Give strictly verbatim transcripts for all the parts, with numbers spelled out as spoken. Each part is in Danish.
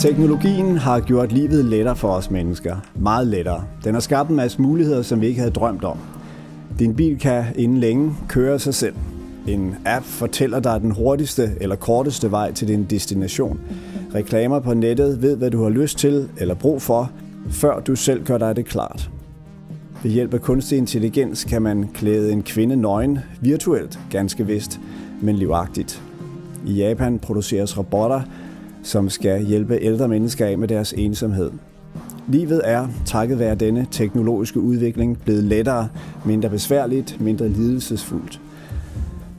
Teknologien har gjort livet lettere for os mennesker. Meget lettere. Den har skabt en masse muligheder, som vi ikke havde drømt om. Din bil kan inden længe køre sig selv. En app fortæller dig den hurtigste eller korteste vej til din destination. Reklamer på nettet ved, hvad du har lyst til eller brug for, før du selv gør dig det klart. Ved hjælp af kunstig intelligens kan man klæde en kvinde nøgen, virtuelt ganske vist, men livagtigt. I Japan produceres robotter, som skal hjælpe ældre mennesker af med deres ensomhed. Livet er, takket være denne teknologiske udvikling, blevet lettere, mindre besværligt, mindre lidelsesfuldt.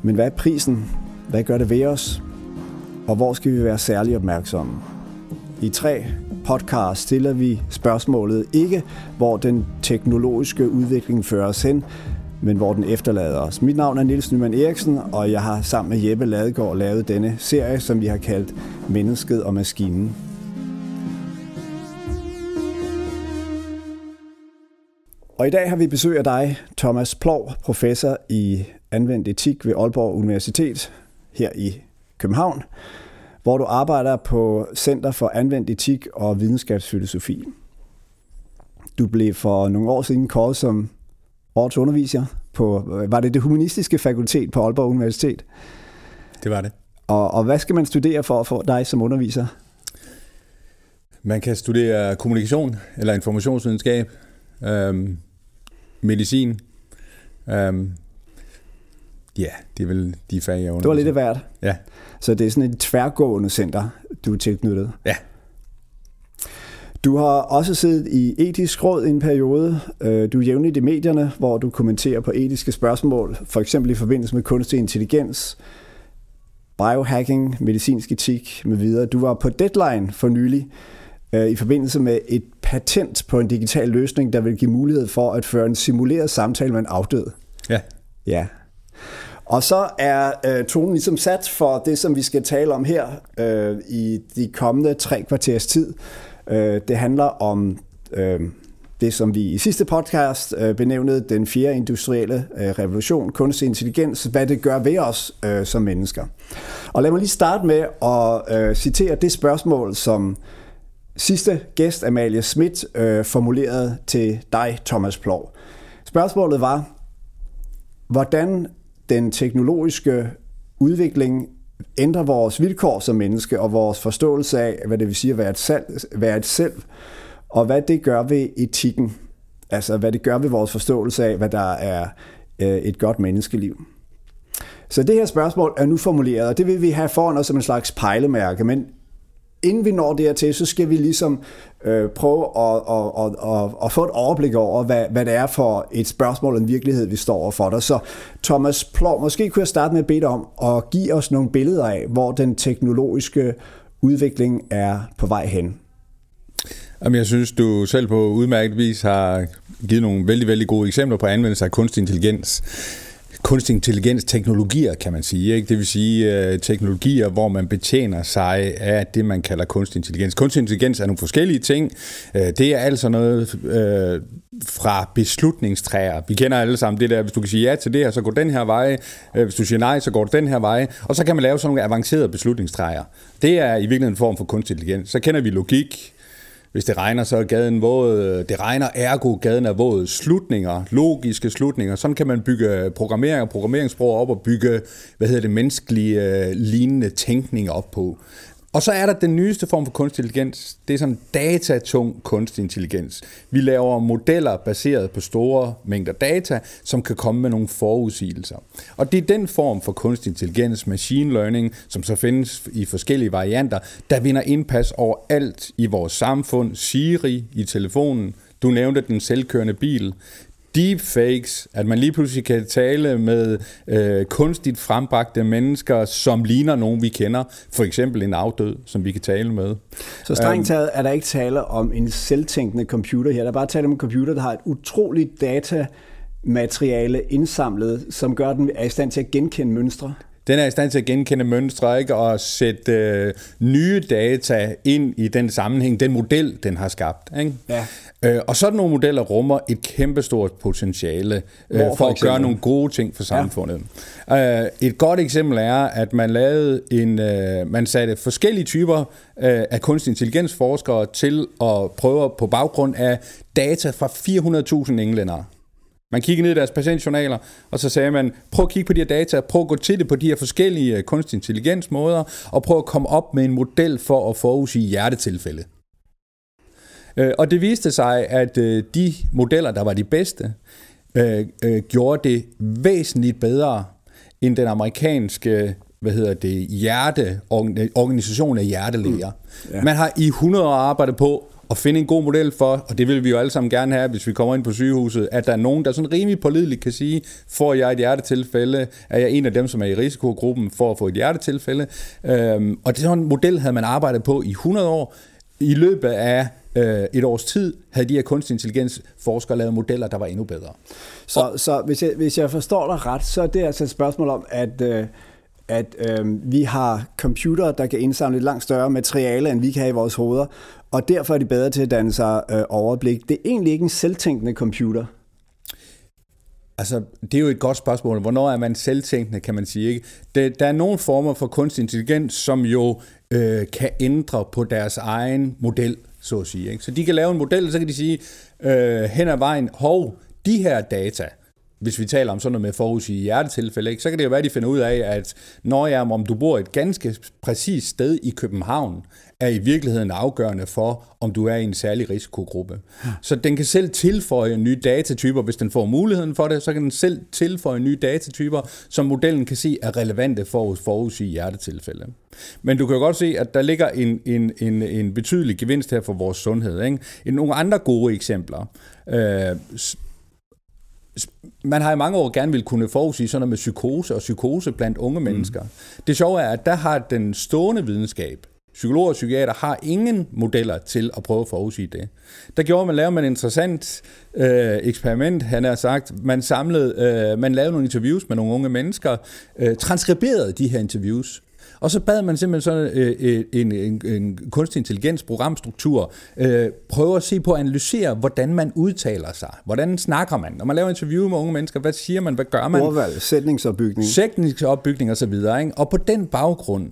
Men hvad er prisen? Hvad gør det ved os? Og hvor skal vi være særlig opmærksomme? I tre podcast stiller vi spørgsmålet ikke, hvor den teknologiske udvikling fører os hen, men hvor den efterlader os. Mit navn er Niels Nyman Eriksen, og jeg har sammen med Jeppe Ladegaard lavet denne serie, som vi har kaldt Mennesket og maskinen. Og i dag har vi besøg af dig, Thomas Ploug, professor i anvendt etik ved Aalborg Universitet her i København, hvor du arbejder på Center for Anvendt Etik og Videnskabsfilosofi. Du blev for nogle år siden kaldt som årets underviser på, var det det humanistiske fakultet på Aalborg Universitet? Det var det. Og, og hvad skal man studere for at få dig som underviser? Man kan studere kommunikation eller informationsvidenskab, øhm, medicin. Øhm, ja, det er vel de fag, jeg underviser. Det var lidt af hvert. Ja. Så det er sådan et tværgående center, du er tilknyttet. Ja. Du har også siddet i etisk råd i en periode. Du er jævnligt i medierne, hvor du kommenterer på etiske spørgsmål, for eksempel i forbindelse med kunstig intelligens, biohacking, medicinsk etik med videre. Du var på Deadline for nylig i forbindelse med et patent på en digital løsning, der vil give mulighed for at føre en simuleret samtale med en afdød. Ja. Ja. Og så er øh, tonen ligesom sat for det, som vi skal tale om her øh, i de kommende tre kvarters tid. Øh, det handler om øh, det, som vi i sidste podcast øh, benævnede, den fjerde industrielle øh, revolution, kunstig intelligens, hvad det gør ved os øh, som mennesker. Og lad mig lige starte med at øh, citere det spørgsmål, som sidste gæst, Amalie Schmidt, øh, formulerede til dig, Thomas Ploug. Spørgsmålet var, hvordan den teknologiske udvikling ændrer vores vilkår som menneske og vores forståelse af, hvad det vil sige at være et, selv, være et selv, og hvad det gør ved etikken. Altså, hvad det gør ved vores forståelse af, hvad der er et godt menneskeliv. Så det her spørgsmål er nu formuleret, og det vil vi have foran os som en slags pejlemærke, men inden vi når dertil, så skal vi ligesom øh, prøve at, at, at, at, at få et overblik over, hvad, hvad det er for et spørgsmål og en virkelighed, vi står overfor dig. Så Thomas Ploug, måske kunne jeg starte med at bede dig om at give os nogle billeder af, hvor den teknologiske udvikling er på vej hen. Jamen, jeg synes, du selv på udmærket vis har givet nogle vældig, vældig gode eksempler på anvendelse af kunstig intelligens. Kunstig intelligens teknologier, kan man sige. Ikke? Det vil sige øh, teknologier, hvor man betjener sig af det, man kalder kunstig intelligens. Kunstig intelligens er nogle forskellige ting. Øh, det er altså noget øh, fra beslutningstræer. Vi kender alle sammen det der, hvis du kan sige ja til det her, så går den her vej. Hvis du siger nej, så går den her vej. Og så kan man lave sådan nogle avancerede beslutningstræer. Det er i virkeligheden en form for kunstig intelligens. Så kender vi logik. Hvis det regner, så er gaden våd. Det regner, ergo gaden er våd. Slutninger, logiske slutninger. Sådan kan man bygge programmering og programmeringssprog op og bygge, hvad hedder det, menneskelige lignende tænkninger op på. Og så er der den nyeste form for kunstig intelligens. Det er sådan datatung kunstig intelligens. Vi laver modeller baseret på store mængder data, som kan komme med nogle forudsigelser. Og det er den form for kunstig intelligens, machine learning, som så findes i forskellige varianter, der vinder indpas overalt i vores samfund. Siri i telefonen. Du nævnte den selvkørende bil. Deepfakes, at man lige pludselig kan tale med øh, kunstigt frembragte mennesker, som ligner nogen, vi kender. For eksempel en afdød, som vi kan tale med. Så strengt taget er der ikke tale om en selvtænkende computer her. Der er bare tale om en computer, der har et utroligt datamateriale indsamlet, som gør den er i stand til at genkende mønstre. Den er i stand til at genkende mønstre, ikke, og sætte øh, nye data ind i den sammenhæng, den model, den har skabt. Ikke? Ja. Øh, og sådan nogle modeller rummer et kæmpestort potentiale øh, for, for at gøre nogle gode ting for samfundet. Ja. Øh, et godt eksempel er, at man lavede en, øh, man satte forskellige typer øh, af kunstig intelligensforskere til at prøve på baggrund af data fra fire hundrede tusind englændere. Man kiggede ned i deres patientjournaler, og så sagde man, prøv at kigge på de her data, prøv at gå til det på de her forskellige kunstig intelligens måder, og prøv at komme op med en model for at forudsige hjertetilfælde. Og det viste sig, at de modeller, der var de bedste, gjorde det væsentligt bedre end den amerikanske, hvad hedder det, hjerte, organisation af hjertelæger. Mm. Yeah. Man har i hundrede år arbejdet på at finde en god model for, og det vil vi jo alle sammen gerne have, hvis vi kommer ind på sygehuset, at der er nogen, der sådan rimelig pålideligt kan sige, får jeg et hjertetilfælde, er jeg en af dem, som er i risikogruppen for at få et hjertetilfælde. Øhm, og det sådan en model havde man arbejdet på i hundrede år. I løbet af øh, et års tid havde de her kunstig intelligens forskere lavet modeller, der var endnu bedre. Så, og, så hvis, jeg, hvis jeg forstår dig ret, så er det altså et spørgsmål om, at... Øh at øh, vi har computere, der kan indsamle et langt større materiale, end vi kan have i vores hoveder, og derfor er de bedre til at danne sig øh, overblik. Det er egentlig ikke en selvtænkende computer. Altså, det er jo et godt spørgsmål. Hvornår er man selvtænkende, kan man sige, ikke? Det, der er nogle former for kunstig intelligens, som jo øh, kan ændre på deres egen model, så at sige, ikke? Så de kan lave en model, og så kan de sige, øh, hen ad vejen, hov, de her data, hvis vi taler om sådan noget med forudsige hjertetilfælde, ikke, så kan det jo være, at de finder ud af, at når jeg, om du bor et ganske præcist sted i København, er i virkeligheden afgørende for, om du er i en særlig risikogruppe. Så den kan selv tilføje nye datatyper, hvis den får muligheden for det, så kan den selv tilføje nye datatyper, som modellen kan se er relevante for at forudsige hjertetilfælde. Men du kan jo godt se, at der ligger en, en, en, en betydelig gevinst her for vores sundhed, ikke? Nogle andre gode eksempler. Øh, Man har i mange år gerne vil kunne forudsige sådan noget med psykose og psykose blandt unge mennesker. Mm. Det sjove er, at der har den stående videnskab, psykologer og psykiater, har ingen modeller til at prøve at forudsige det. Der gjorde man, lavede man et interessant øh, eksperiment, han har sagt. Man samlede, øh, man lavede nogle interviews med nogle unge mennesker, øh, transkriberede de her interviews. Og så bad man simpelthen sådan øh, en, en, en kunstig intelligens programstruktur øh, prøve at se på at analysere, hvordan man udtaler sig. Hvordan snakker man? Når man laver interview med unge mennesker, hvad siger man? Hvad gør man? Ordvalg, sætningsopbygning. Sætningsopbygning og så videre, ikke? Og på den baggrund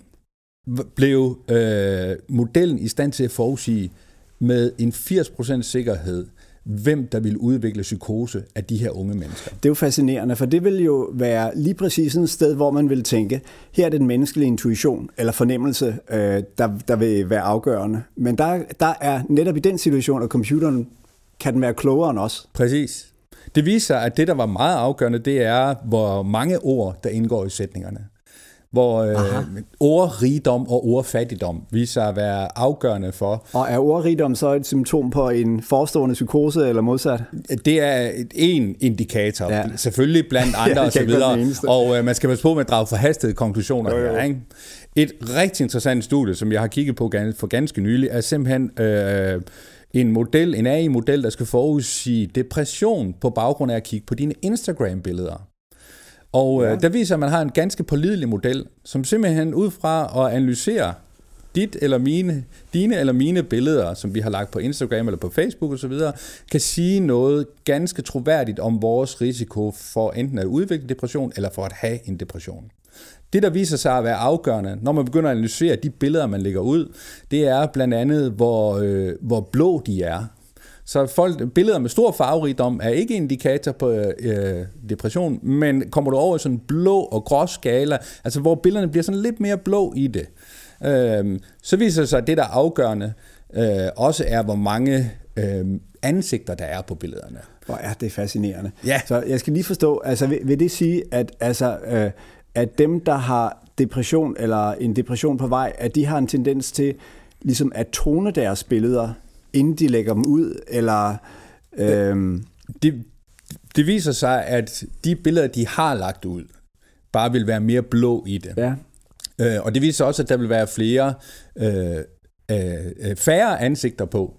blev øh, modellen i stand til at forudsige med en firs procent sikkerhed, hvem der vil udvikle psykose af de her unge mennesker. Det er jo fascinerende, for det vil jo være lige præcis et sted, hvor man vil tænke, her er den menneskelige intuition eller fornemmelse, øh, der, der vil være afgørende. Men der, der er netop i den situation, at computeren kan den være klogere end os. Præcis. Det viser, at det, der var meget afgørende, det er, hvor mange ord, der indgår i sætningerne. Hvor øh, ordrigdom og ordfattigdom viser sig at være afgørende for. Og er ordrigdom så et symptom på en forestående psykose eller modsat? Det er en indikator, ja. Selvfølgelig blandt andre ja, og så videre. Og øh, man skal passe på med at drage forhastede konklusioner jo, jo. Her, ikke? Et rigtig interessant studie, som jeg har kigget på for ganske nylig, er simpelthen øh, en model, en A I-model, der skal forudsige depression på baggrund af at kigge på dine Instagram-billeder. Og øh, der viser, at man har en ganske pålidelig model, som simpelthen ud fra at analysere dit eller mine, dine eller mine billeder, som vi har lagt på Instagram eller på Facebook osv., kan sige noget ganske troværdigt om vores risiko for enten at udvikle depression eller for at have en depression. Det, der viser sig at være afgørende, når man begynder at analysere de billeder, man lægger ud, det er blandt andet, hvor, øh, hvor blå de er. Så folk, billeder med stor farverigdom er ikke indikator på øh, depression, men kommer du over i sådan en blå og grå skala, altså hvor billederne bliver sådan lidt mere blå i det, øh, så viser det sig, at det, der er afgørende, øh, også er, hvor mange øh, ansigter, der er på billederne. Hvor er det fascinerende. Ja. Så jeg skal lige forstå, altså vil, vil det sige, at, altså, øh, at dem, der har depression eller en depression på vej, at de har en tendens til ligesom at tone deres billeder, inden de lægger dem ud, eller... Øhm det, det viser sig, at de billeder, de har lagt ud, bare vil være mere blå i det. Ja. Øh, og det viser også, at der vil være flere øh, øh, færre ansigter på.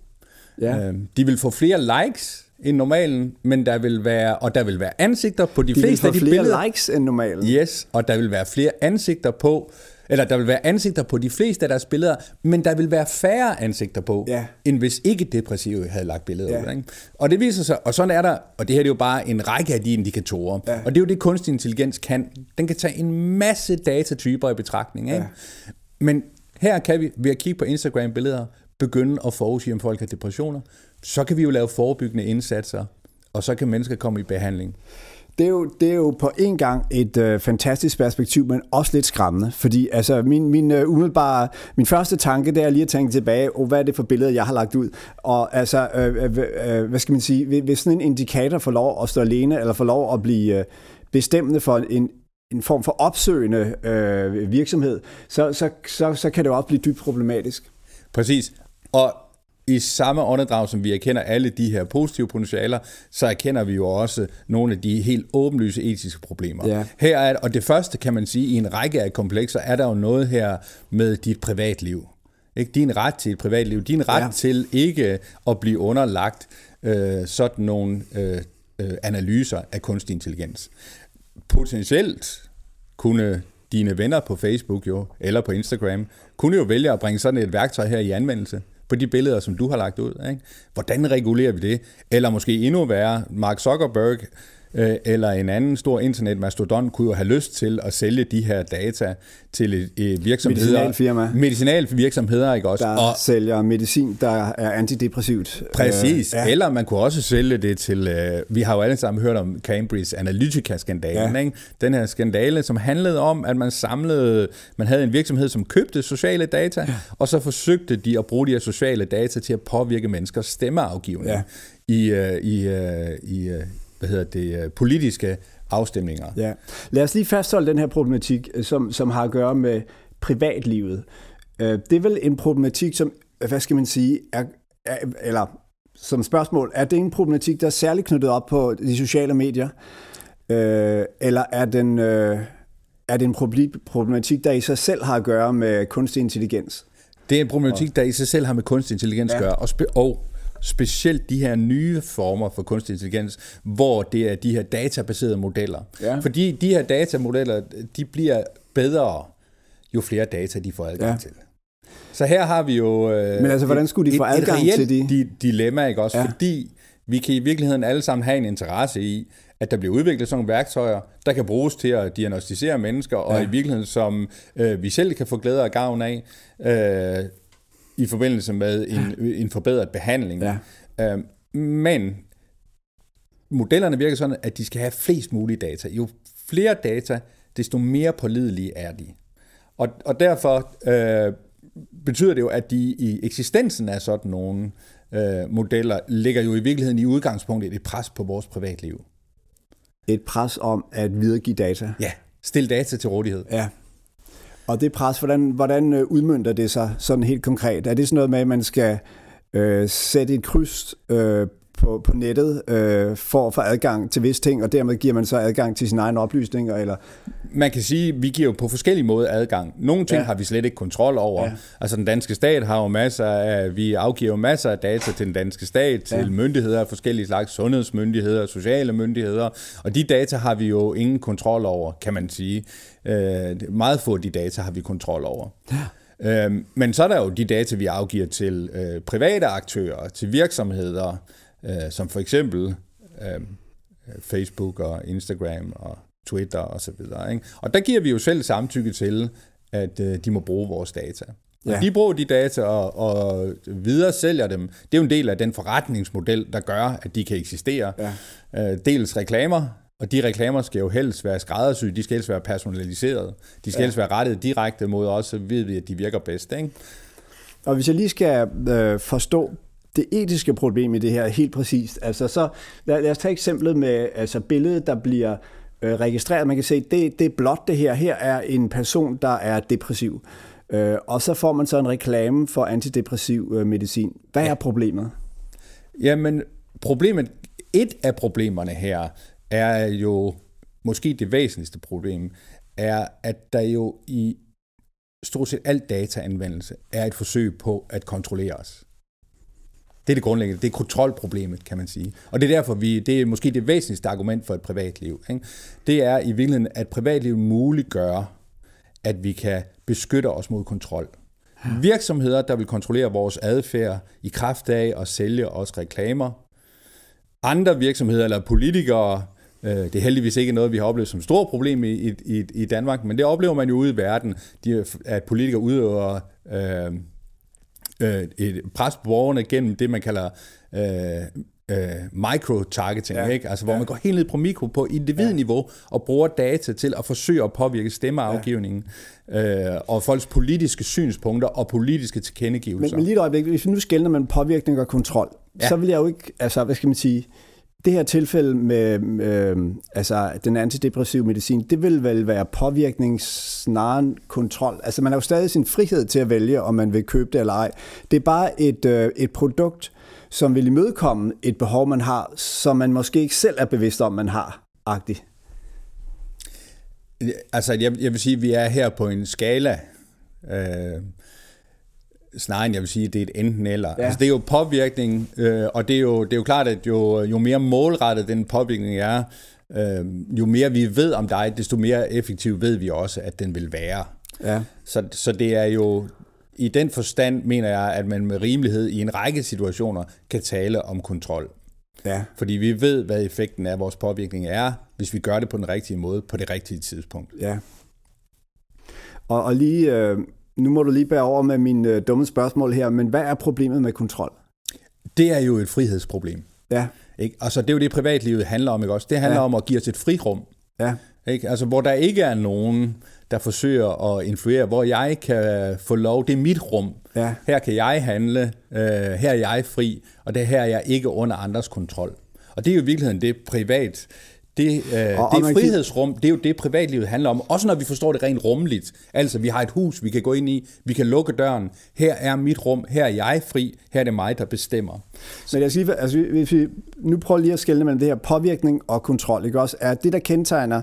Ja. Øh, de vil få flere likes, end normalen, men der vil være, og der vil være ansigter på de, de fleste af de flere billeder. Likes end normalen. Yes, og der vil være flere ansigter på, eller der vil være ansigter på de fleste af deres billeder, men der vil være færre ansigter på, ja, end hvis ikke depressive havde lagt billeder, ja, ud. Ikke? Og det viser sig, og sådan er der, og det her er jo bare en række af de indikatorer, ja, og det er jo det, kunstig intelligens kan. Den kan tage en masse datatyper i betragtning, ikke? Ja. Men her kan vi, ved at kigge på Instagram-billeder, begynde at forudsige, om folk har depressioner. Så kan vi jo lave forebyggende indsatser, og så kan mennesker komme i behandling. Det er jo, det er jo på en gang et øh, fantastisk perspektiv, men også lidt skræmmende, fordi altså min min øh, umiddelbare min første tanke, det er lige at tænke tilbage, oh, hvad er det for billeder jeg har lagt ud, og altså øh, øh, øh, hvad skal man sige, hvis sådan en indikator får lov at stå alene eller får lov at blive øh, bestemmende for en en form for opsøgende øh, virksomhed, så så så så kan det jo også blive dybt problematisk. Præcis. Og i samme åndedrag, som vi erkender alle de her positive potentialer, så erkender vi jo også nogle af de helt åbenlyse etiske problemer. Ja. Her er, og det første kan man sige, i en række af komplekser, er der jo noget her med dit privatliv. Ikke? Din ret til et privatliv, din ret, ja, til ikke at blive underlagt øh, sådan nogle øh, analyser af kunstig intelligens. Potentielt kunne dine venner på Facebook jo, eller på Instagram, kunne jo vælge at bringe sådan et værktøj her i anvendelse på de billeder, som du har lagt ud. Ikke? Hvordan regulerer vi det? Eller måske endnu værre, Mark Zuckerberg øh, eller en anden stor internetmastodon kunne jo have lyst til at sælge de her data til øh, virksomheder. Medicinalfirma. Medicinalvirksomheder, ikke også? Der og, sælger medicin, der er antidepressivt. Præcis. Øh, ja. Eller man kunne også sælge det til, øh, vi har jo alle sammen hørt om Cambridge Analytica-skandalen. Ja. Ikke? Den her skandale, som handlede om, at man samlede, man havde en virksomhed, som købte sociale data, ja, og så forsøgte de at bruge de her sociale data til at påvirke menneskers stemmeafgivning, ja, i, øh, i, øh, i øh, hvad hedder det, politiske afstemninger. Ja. Lad os lige fastholde den her problematik, som, som har at gøre med privatlivet. Det er vel en problematik, som, hvad skal man sige, er, er, eller som spørgsmål, er det en problematik, der er særligt knyttet op på de sociale medier? Eller er den, er det en problematik, der i sig selv har at gøre med kunstig intelligens? Det er en problematik, der i sig selv har med kunstig intelligens, ja, at gøre, og, spe- og specielt de her nye former for kunstig intelligens, hvor det er de her databaserede modeller. Ja. Fordi de her datamodeller, de bliver bedre, jo flere data de får adgang, ja, til. Så her har vi jo øh, Men altså, hvordan skulle de få adgang et, et til de? dilemma, ikke også? Ja. Fordi vi kan i virkeligheden alle sammen have en interesse i, at der bliver udviklet sådan nogle værktøjer, der kan bruges til at diagnostisere mennesker, og, ja, i virkeligheden, som øh, vi selv kan få glæde og gavn af, øh, i forbindelse med en, en forbedret behandling. Ja. Øh, men modellerne virker sådan, at de skal have flest mulige data. Jo flere data, desto mere pålidelige er de. Og, og derfor øh, betyder det jo, at de i eksistensen af sådan nogle øh, modeller, ligger jo i virkeligheden i udgangspunktet et pres på vores privatliv. Et pres om at videregive data? Ja, stille data til rådighed. Ja. Og det pres, hvordan, hvordan udmønter det sig sådan helt konkret? Er det sådan noget med, at man skal øh, sætte et kryds øh, på, på nettet øh, for at få adgang til visse ting, og dermed giver man så adgang til sine egne oplysninger? Eller? Man kan sige, at vi giver jo på forskellige måder adgang. Nogle ting, ja, har vi slet ikke kontrol over. Ja. Altså den danske stat har jo masser af, vi afgiver masser af data til den danske stat, til, ja, myndigheder, forskellige slags sundhedsmyndigheder, sociale myndigheder, og de data har vi jo ingen kontrol over, kan man sige. Øh, meget få af de data har vi kontrol over. Ja. Øh, men så er der jo de data, vi afgiver til øh, private aktører, til virksomheder, Uh, som for eksempel uh, Facebook og Instagram og Twitter og så videre. Ikke? Og der giver vi jo selv samtykke til, at uh, de må bruge vores data. Ja. De bruger de data og, og videre sælger dem. Det er jo en del af den forretningsmodel, der gør, at de kan eksistere. Ja. Uh, dels reklamer, og de reklamer skal jo helst være skræddersyet, de skal helst være personaliseret, de skal, ja, helst være rettet direkte mod os, så ved vi, at de virker bedst. Ikke? Og hvis jeg lige skal uh, forstå det etiske problem i det her helt præcist. Altså så, lad, lad os tage eksemplet med altså billedet, der bliver øh, registreret. Man kan se, det, det er blot det her. Her er en person, der er depressiv. Øh, og så får man så en reklame for antidepressiv øh, medicin. Hvad, ja, er problemet? Jamen, problemet, et af problemerne her, er jo, måske det væsentligste problem, er, at der jo i stort set al dataanvendelse er et forsøg på at kontrollere os. Det er det grundlæggende. Det er kontrolproblemet, kan man sige. Og det er derfor, vi, det er måske det væsentligste argument for et privatliv. Ikke? Det er i virkeligheden, at privatlivet muliggør, at vi kan beskytte os mod kontrol. Virksomheder, der vil kontrollere vores adfærd i kraft af at sælge os reklamer. Andre virksomheder eller politikere, det er heldigvis ikke noget, vi har oplevet som et stort problem i, i, i Danmark, men det oplever man jo ude i verden, de, at politikere udøver øh, øh, et pres på borgerne gennem det, man kalder øh, øh, micro-targeting, ja. Ikke? Altså hvor ja. man går helt ned på mikro på individniveau ja. og bruger data til at forsøge at påvirke stemmeafgivningen ja. øh, og folks politiske synspunkter og politiske tilkendegivelser. Men, men lige et øjeblik, hvis vi nu skelner mellem påvirkning og kontrol, ja. så vil jeg jo ikke, altså hvad skal man sige... Det her tilfælde med øh, altså den antidepressive medicin, det vil vel være påvirkning snarere end kontrol. Altså man har jo stadig sin frihed til at vælge, om man vil købe det eller ej. Det er bare et, øh, et produkt, som vil imødekomme et behov, man har, som man måske ikke selv er bevidst om, man har. Agtigt. Altså jeg, jeg vil sige, at vi er her på en skala. Øh Snarere end jeg vil sige, at det er et enten eller. Ja. Altså, det er jo påvirkning, øh, og det er jo, det er jo klart, at jo, jo mere målrettet den påvirkning er, øh, jo mere vi ved om dig, desto mere effektiv ved vi også, at den vil være. Ja. Så, så det er jo, i den forstand mener jeg, at man med rimelighed i en række situationer kan tale om kontrol. Ja. Fordi vi ved, hvad effekten af vores påvirkning er, hvis vi gør det på den rigtige måde, på det rigtige tidspunkt. Ja. Og, og lige... Øh... Nu må du lige bære over med mine dumme spørgsmål her, men hvad er problemet med kontrol? Det er jo et frihedsproblem. Ja. Ikke? Altså, det er jo det, privatlivet handler om, ikke også? Det handler ja. om at give os et frirum. Ja. Ikke? Altså, hvor der ikke er nogen, der forsøger at influere, hvor jeg kan få lov. Det er mit rum. Ja. Her kan jeg handle, øh, her er jeg fri, og det her er jeg ikke under andres kontrol. Og det er jo i virkeligheden det privat... Det, øh, det frihedsrum, det er jo det, privatlivet handler om. Også når vi forstår det rent rumligt. Altså, vi har et hus, vi kan gå ind i, vi kan lukke døren. Her er mit rum, her er jeg fri, her er det mig, der bestemmer. Så. Men jeg siger, altså, hvis vi nu prøver lige at skelne mellem det her påvirkning og kontrol, ikke også? Er det, der kendetegner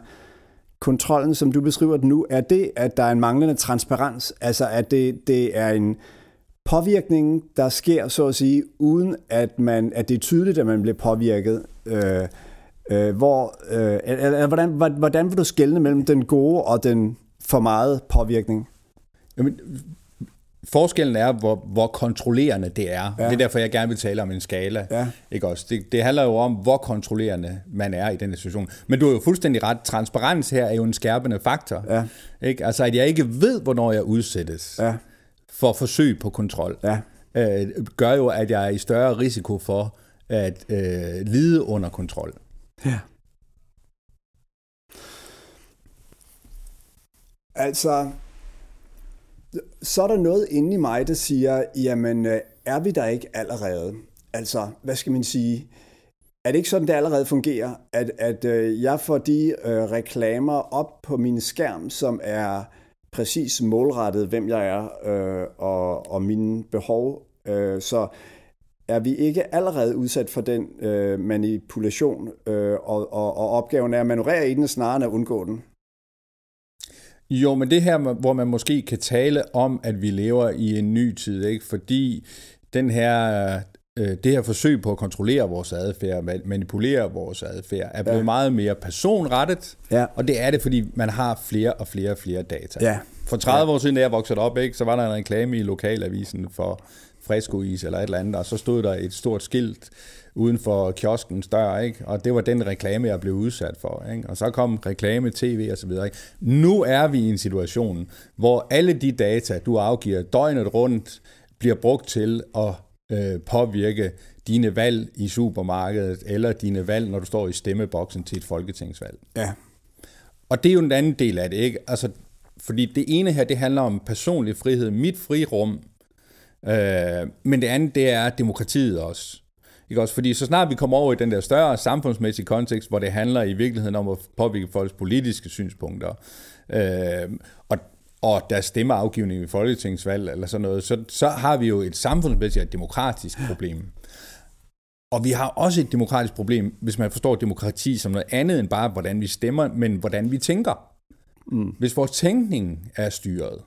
kontrollen, som du beskriver den nu, er det, at der er en manglende transparens? Altså, at det, det er en påvirkning, der sker, så at sige, uden at, man, at det er tydeligt, at man bliver påvirket? Øh, Øh, hvor, øh, eller, hvordan, hvordan vil du skelne mellem den gode og den for meget påvirkning? Jamen, forskellen er, hvor, hvor kontrollerende det er. Ja. Det er derfor, jeg gerne vil tale om en skala. Ja. Ikke også? Det, det handler jo om, hvor kontrollerende man er i den situation. Men du har jo fuldstændig ret. Transparens her er jo en skærpende faktor. Ja. Ikke? Altså, at jeg ikke ved, hvornår jeg udsættes ja. for forsøg på kontrol, ja. øh, gør jo, at jeg er i større risiko for at øh, lide under kontrol. Ja. Altså, så er der noget inde i mig, der siger, jamen, er vi der ikke allerede? Altså, hvad skal man sige? Er det ikke sådan, det allerede fungerer, at, at jeg får de øh, reklamer op på min skærm, som er præcis målrettet, hvem jeg er øh, og, og mine behov? Øh, så... er vi ikke allerede udsat for den øh, manipulation, øh, og, og, og opgaven er at manøvrere i den, snarere end at undgå den? Jo, men det her, hvor man måske kan tale om, at vi lever i en ny tid, ikke? Fordi den her, øh, det her forsøg på at kontrollere vores adfærd, manipulere vores adfærd, er blevet ja. meget mere personrettet, ja. og det er det, fordi man har flere og flere og flere data. Ja. For tredive ja. år siden, da jeg voksede op, ikke, så var der en reklame i lokalavisen for... Frescois eller et eller andet, og så stod der et stort skilt uden for kioskens dør, ikke? Og det var den reklame, jeg blev udsat for, ikke? Og så kom reklame, tv og så videre, ikke? Nu er vi i en situation, hvor alle de data, du afgiver døgnet rundt, bliver brugt til at øh, påvirke dine valg i supermarkedet, eller dine valg, når du står i stemmeboksen til et folketingsvalg. Ja. Og det er jo en anden del af det, ikke? Altså, fordi det ene her, det handler om personlig frihed, mit frirum. Øh, men det andet, det er demokratiet også. Ikke også? Fordi så snart vi kommer over i den der større samfundsmæssige kontekst, hvor det handler i virkeligheden om at påvirke folks politiske synspunkter, øh, og, og der stemmer afgivning i folketingsvalg eller sådan noget, så, så har vi jo et samfundsmæssigt og demokratisk problem. Og vi har også et demokratisk problem, hvis man forstår demokrati som noget andet end bare, hvordan vi stemmer, men hvordan vi tænker. Mm. Hvis vores tænkning er styret,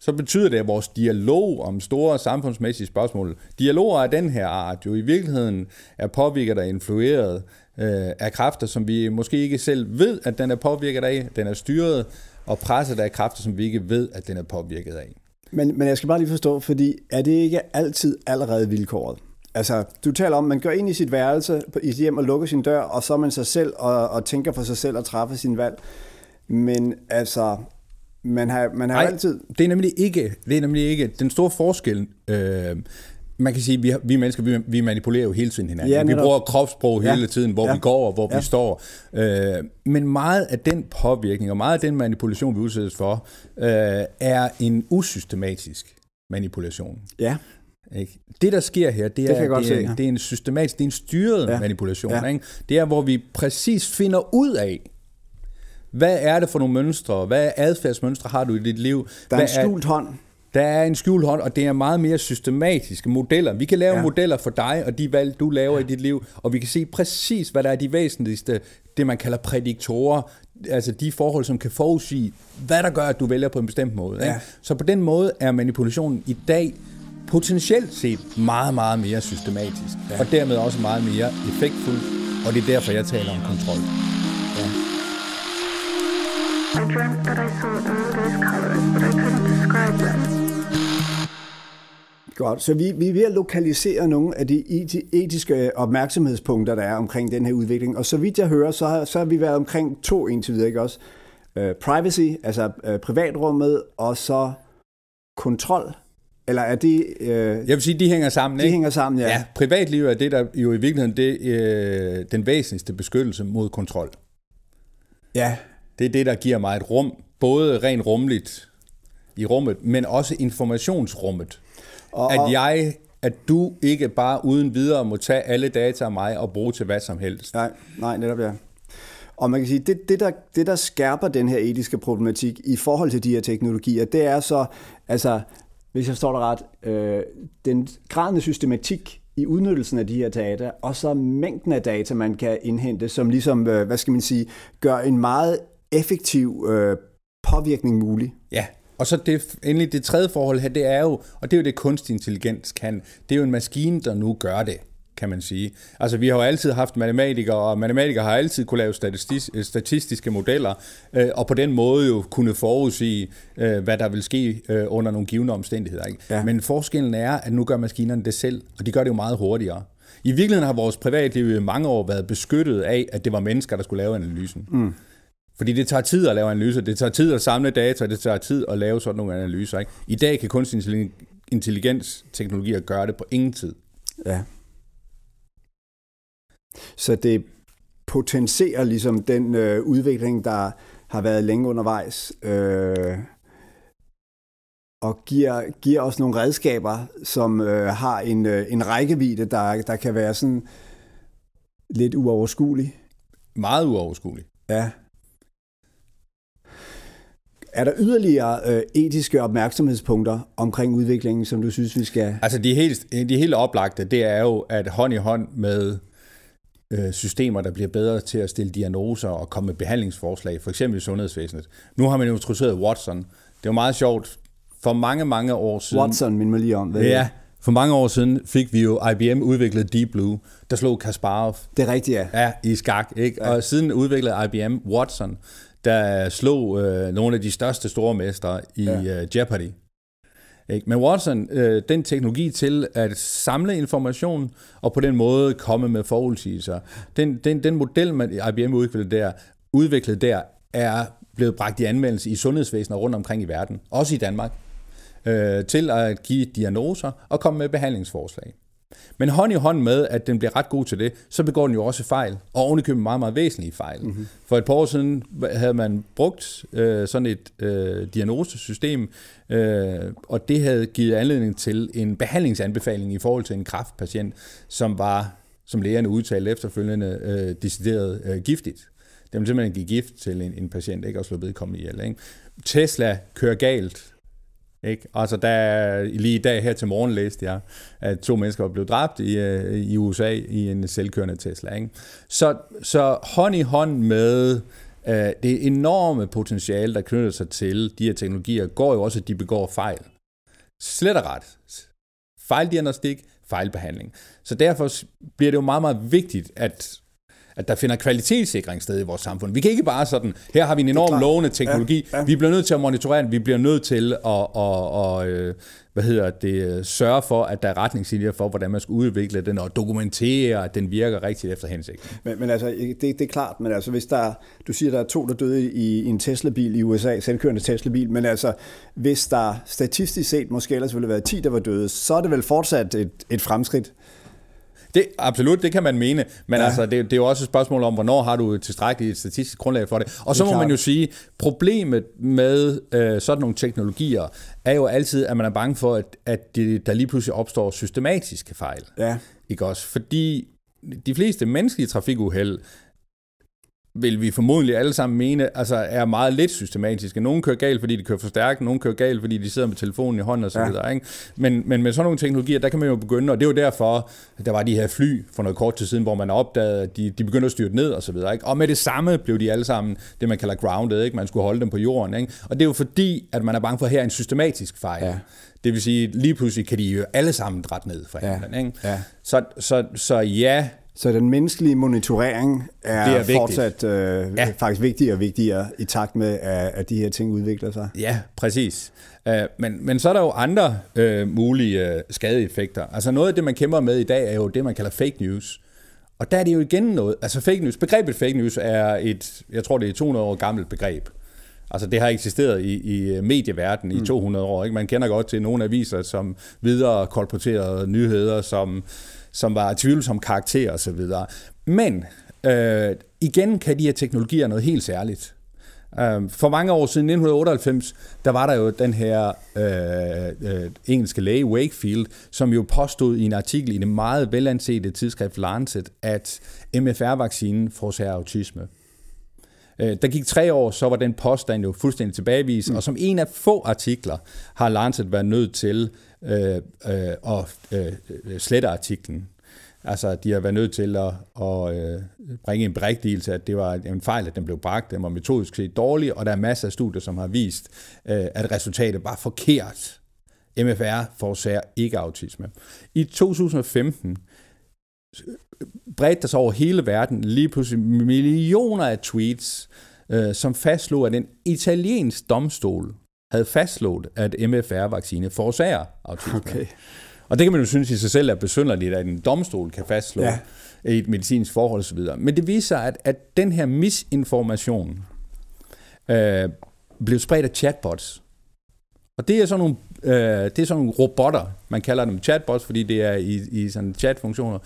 så betyder det, at vores dialog om store samfundsmæssige spørgsmål, dialoger af den her art, jo i virkeligheden er påvirket og influeret øh, af kræfter, som vi måske ikke selv ved, at den er påvirket af, den er styret og presset af kræfter, som vi ikke ved, at den er påvirket af. Men, men jeg skal bare lige forstå, fordi er det ikke altid allerede vilkåret? Altså, du taler om, at man går ind i sit værelse, i sit hjem og lukker sin dør, og så er man sig selv og, og tænker for sig selv og træffer sin valg. Men altså, man har, man har Ej, altid... det er nemlig ikke, det er nemlig ikke den store forskel. Øh, man kan sige, at vi, vi mennesker, vi, vi manipulerer jo hele tiden hinanden. Ja, vi bruger kropssprog hele ja. tiden, hvor ja. vi går og hvor ja. vi står. Øh, men meget af den påvirkning og meget af den manipulation, vi udsættes for, øh, er en usystematisk manipulation. Ja. Ikke? Det, der sker her, det er, det det, se, ja. det er en systematisk, det er en styret ja. manipulation. Ja. Ikke? Det er, hvor vi præcis finder ud af, hvad er det for nogle mønstre, hvad adfærdsmønstre har du i dit liv? Der er hvad en skjult er, hånd. Der er en skjult hånd, og det er meget mere systematiske modeller. Vi kan lave ja. modeller for dig og de valg, du laver ja. i dit liv, og vi kan se præcis, hvad der er de væsentligste, det man kalder prædiktorer, altså de forhold, som kan forudsige, hvad der gør, at du vælger på en bestemt måde. Ja. Ikke? Så på den måde er manipulationen i dag potentielt set meget, meget mere systematisk, ja. og dermed også meget mere effektfuld, og det er derfor, jeg taler om kontrol. Ja. I dreamt that I saw all those colors, but I couldn't describe them. Godt, så vi, vi er ved at lokalisere nogle af de etiske opmærksomhedspunkter, der er omkring den her udvikling, og så vidt jeg hører, så har, så har vi været omkring to indtil videre, ikke også? Uh, privacy, altså uh, privatrummet, og så kontrol. Eller er det... Øh, jeg vil sige, de hænger sammen, de ikke? De hænger sammen, ja. ja. Privatliv er det, der jo i virkeligheden det, øh, den væsentligste beskyttelse mod kontrol. Ja. Det er det, der giver mig et rum, både rent rumligt i rummet, men også informationsrummet. Og, at jeg, at du ikke bare uden videre må tage alle data af mig og bruge til hvad som helst. Nej, nej, netop ja. Og man kan sige, det, det, der, det der skærper den her etiske problematik i forhold til de her teknologier, det er så... altså hvis jeg forstår dig ret, øh, den gradende systematik i udnyttelsen af de her data, og så mængden af data, man kan indhente, som ligesom, øh, hvad skal man sige, gør en meget effektiv øh, påvirkning mulig. Ja, og så det, endelig det tredje forhold her, det er jo, og det er jo det kunstig intelligens kan, det er jo en maskine, der nu gør det, kan man sige. Altså, vi har jo altid haft matematikere, og matematikere har altid kunne lave statistis- statistiske modeller, øh, og på den måde jo kunne forudsige, øh, hvad der vil ske øh, under nogle givne omstændigheder. Ikke? Ja. Men forskellen er, at nu gør maskinerne det selv, og de gør det jo meget hurtigere. I virkeligheden har vores privatliv i mange år været beskyttet af, at det var mennesker, der skulle lave analysen. Mm. Fordi det tager tid at lave analyser, det tager tid at samle data, det tager tid at lave sådan nogle analyser. Ikke? I dag kan kunstig intelligens-teknologier gøre det på ingen tid. Ja. Så det potenserer ligesom den øh, udvikling, der har været længe undervejs, øh, og giver, giver os nogle redskaber, som øh, har en, øh, en rækkevidde, der, der kan være sådan lidt uoverskuelig. Meget uoverskuelig. Ja. Er der yderligere øh, etiske opmærksomhedspunkter omkring udviklingen, som du synes, vi skal... Altså de helt, de helt oplagte, det er jo, at hånd i hånd med... systemer, der bliver bedre til at stille diagnoser og komme med behandlingsforslag, for eksempel i sundhedsvæsenet. Nu har man jo introduceret Watson. Det var meget sjovt. For mange, mange år siden... Watson, min mig lige om. Ja, for mange år siden fik vi jo I B M udviklet Deep Blue, der slog Kasparov. Det er rigtigt, ja. Ja, i skak, ikke? Ja. Og siden udviklede I B M Watson, der slog øh, nogle af de største store mestre i ja. øh, Jeopardy. Ikke? Men Watson, øh, den teknologi til at samle information og på den måde komme med forudsigelser, den, den, den model, man I B M udviklede der, udviklede der, er blevet bragt i anvendelse i sundhedsvæsener rundt omkring i verden, også i Danmark, øh, til at give diagnoser og komme med behandlingsforslag. Men hånd i hånd med, at den bliver ret god til det, så begår den jo også fejl, og ovenikøbet meget, meget væsentlige fejl. Mm-hmm. For et par år siden havde man brugt øh, sådan et øh, diagnosesystem, øh, og det havde givet anledning til en behandlingsanbefaling i forhold til en kræftpatient, som var, som lægerne udtalte efterfølgende, øh, decideret øh, giftigt. Det var simpelthen give gift til en, en patient, ikke, og slå vedkommende ihjel. Ikke? Tesla kører galt. Ikke? Altså der, lige i dag her til morgen læste jeg, at to mennesker blev dræbt i, i U S A i en selvkørende Tesla. Ikke? Så, så hånd i hånd med Det enorme potentiale, der knytter sig til de her teknologier, går jo også, at de begår fejl. Slet og ret. Fejldiagnostik, fejlbehandling. Så derfor bliver det jo meget, meget vigtigt, at, at der finder kvalitetssikring sted i vores samfund. Vi kan ikke bare sådan, her har vi en enorm lovende teknologi, ja, ja. Vi bliver nødt til at monitorere den, vi bliver nødt til at og, og, hvad hedder det, sørge for, at der er retningslinjer for, hvordan man skal udvikle den og dokumentere, at den virker rigtigt efter hensigten. Men, men altså, det, det er klart, men altså, hvis der, du siger, der er to, der døde i, i en Tesla-bil i U S A, selvkørende Tesla-bil, men altså, hvis der statistisk set måske ellers ville have været ti, der var døde, så er det vel fortsat et, et fremskridt? Det, absolut, det kan man mene, men ja. altså, det, det er jo også et spørgsmål om, hvornår har du et tilstrækkeligt statistisk grundlag for det. Og så det må klart. Man jo sige, problemet med øh, sådan nogle teknologier er jo altid, at man er bange for, at, at det, der lige pludselig opstår systematiske fejl. Ja. Ikke også? Fordi de fleste menneskelige trafikuheld vil vi formodentlig alle sammen mene, altså er meget lidt systematiske. Nogle kører galt, fordi de kører for stærkt, nogle kører galt, fordi de sidder med telefonen i hånden og så videre. Ikke? Men, men med sådan nogle teknologier, der kan man jo begynde, og det er jo derfor, at der var de her fly for noget kort tid siden, hvor man opdagede, at de, de begyndte at styrte ned og så videre. Ikke? Og med det samme blev de alle sammen det, man kalder grounded, ikke? Man skulle holde dem på jorden. Ikke? Og det er jo fordi, at man er bange for, at her er en systematisk fejl. Ja. Det vil sige, lige pludselig kan de jo alle sammen drætte ned fra hinanden. Ikke? Ja. Så, så, så ja... Så den menneskelige monitorering er, er fortsat øh, ja. faktisk vigtigere og vigtigere i takt med, at, at de her ting udvikler sig. Ja, præcis. Uh, men, men så er der jo andre uh, mulige uh, skadeeffekter. Altså noget af det, man kæmper med i dag, er jo det, man kalder fake news. Og der er det jo igen noget. Altså fake news, begrebet fake news er et, jeg tror det er to hundrede år gammelt begreb. Altså det har eksisteret i, i medieverdenen mm. i to hundrede år. Ikke? Man kender godt til nogle aviser, som videre kolporterede nyheder, som... som var tvivlsom karakter og så videre. Men øh, igen kan de her teknologier noget helt særligt. Øh, for mange år siden, nitten otteoghalvfems, der var der jo den her øh, øh, engelske læge Wakefield, som jo påstod i en artikel i det meget velansete tidsskrift Lancet, at M F R-vaccinen forårsager autisme. Der gik tre år, så var den påstand jo fuldstændig tilbagevist, mm. og som en af få artikler har Lancet været nødt til øh, øh, at øh, slette artiklen. Altså, de har været nødt til at, at øh, bringe en berigtigelse, at det var en fejl, at den blev bragt, den var metodisk set dårlig, og der er masser af studier, som har vist, øh, at resultatet var forkert. M F R forårsager ikke autisme. I to tusind og femten bredte der sig over hele verden lige pludselig millioner af tweets, øh, som fastslog, at en italiensk domstol havde fastslået, at M F R-vaccine forårsager autisme. Okay. Og det kan man jo synes i sig selv er besynderligt, at en domstol kan fastslå ja. et medicinsk forhold osv. Men det viser sig, at, at den her misinformation øh, blev spredt af chatbots. Og det er sådan nogle, øh, det er sådan nogle robotter, man kalder dem chatbots, fordi det er i, i sådan chatfunktioner,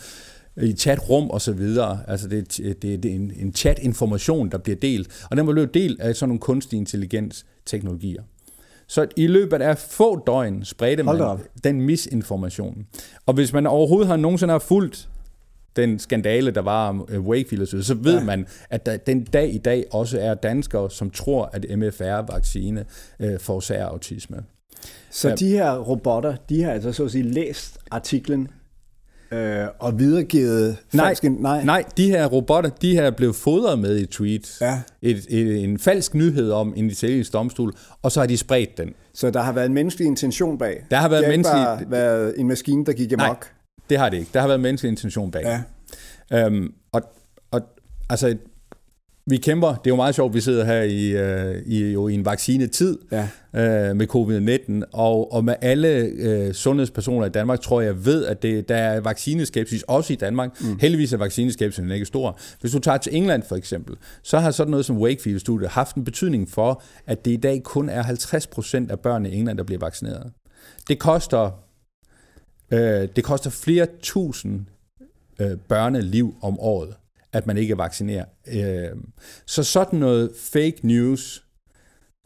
i chatrum og så videre. Altså det, det, det er en, en chatinformation, der bliver delt, og den bliver delt af sådan nogle kunstig intelligens teknologier. Så i løbet af få døgn spredte man den misinformation. Og hvis man overhovedet har nogensinde har fulgt den skandale, der var om Wakefield og så videre, så ved ja. man, at der, den dag i dag også er danskere, som tror, at M F R-vaccine øh, forårsager autisme. Så ja. de her robotter, de har altså så at sige læst artiklen øh, og videregivet... Nej, falske, nej. nej, de her robotter, de her blev fodret med i tweet. Ja. Et, et, en falsk nyhed om en italiensk domstol, og så har de spredt den. Så der har været en menneskelig intention bag? Der har været, menneskelig... bare været en maskine, der gik amok? Det har det ikke. Der har været menneskelig intention bag. Ja. Øhm, og, og altså, vi kæmper. Det er jo meget sjovt, vi sidder her i, øh, i, jo, i en vaccinetid ja. øh, med covid nitten, og, og med alle øh, sundhedspersoner i Danmark, tror jeg ved, at det, der er vaccineskepsis, også i Danmark. Mm. Heldigvis er vaccineskepsisen ikke stor. Hvis du tager til England for eksempel, så har sådan noget som Wakefield-studiet haft en betydning for, at det i dag kun er halvtreds procent af børn i England, der bliver vaccineret. Det koster... Det koster flere tusind øh, børneliv om året, at man ikke vaccinerer. Øh, så sådan noget fake news,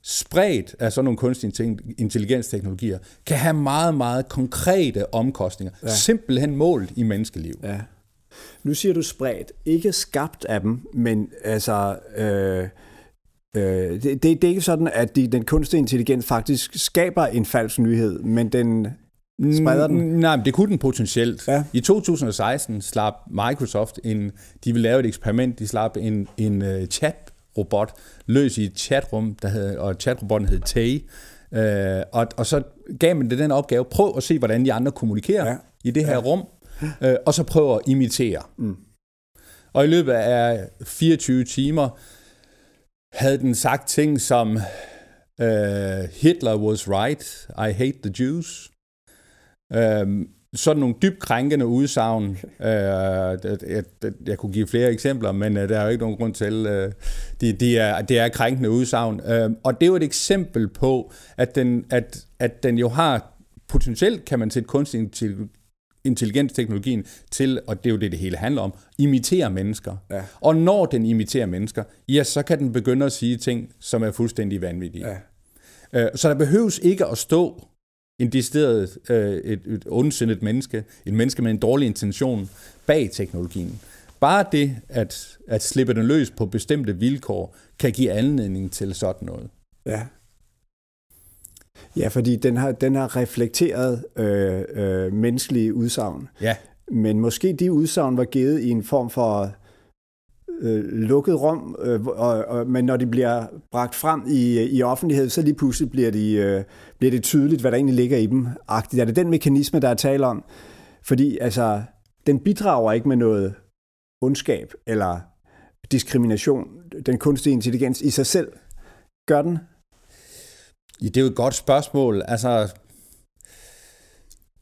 spredt af sådan nogle kunstig intelligensteknologier, kan have meget, meget konkrete omkostninger. Ja. Simpelthen målt i menneskeliv. Ja. Nu siger du spredt. Ikke skabt af dem, men altså... Øh Det, det, det er ikke sådan, at de, den kunstige intelligens faktisk skaber en falsk nyhed, men den spreder den. N- nej, men det kunne den potentielt. Ja. I to tusind og seksten slap Microsoft en, de ville lave et eksperiment, de slap en, en uh, chat robot løs i et chatrum, der hed, og chatrobotten hed Tay. Øh, og, og så gav man det den opgave, prøv at se, hvordan de andre kommunikerer ja. i det her ja. rum, øh, og så prøv at imitere. Mm. Og i løbet af fireogtyve timer havde den sagt ting som øh, Hitler was right, I hate the Jews. Øh, sådan nogle dybt krænkende udsagn. Øh, jeg, jeg, jeg kunne give flere eksempler, men øh, der er jo ikke nogen grund til. Øh, det de er, de er krænkende udsagn. Øh, og det er jo et eksempel på, at den, at, at den jo har potentielt, kan man sætte kunstig intelligensteknologien til, og det er jo det, det hele handler om, imitere mennesker. Ja. Og når den imiterer mennesker, ja, så kan den begynde at sige ting, som er fuldstændig vanvittige. Ja. Øh, så der behøves ikke at stå en decideret, øh, et, et ondsindet menneske, et menneske med en dårlig intention bag teknologien. Bare det, at, at slippe den løs på bestemte vilkår, kan give anledning til sådan noget. Ja. Ja, fordi den har, den har reflekteret øh, øh, menneskelige udsagn. Ja. Men måske de udsagn var givet i en form for øh, lukket rum, øh, og, og, men når de bliver bragt frem i, i offentlighed, så lige pludselig bliver, de, øh, bliver det tydeligt, hvad der egentlig ligger i dem. Agtigt. Er det den mekanisme, der er tale om? Fordi altså, den bidrager ikke med noget ondskab eller diskrimination. Den kunstige intelligens i sig selv gør den. Det er jo et godt spørgsmål. Altså,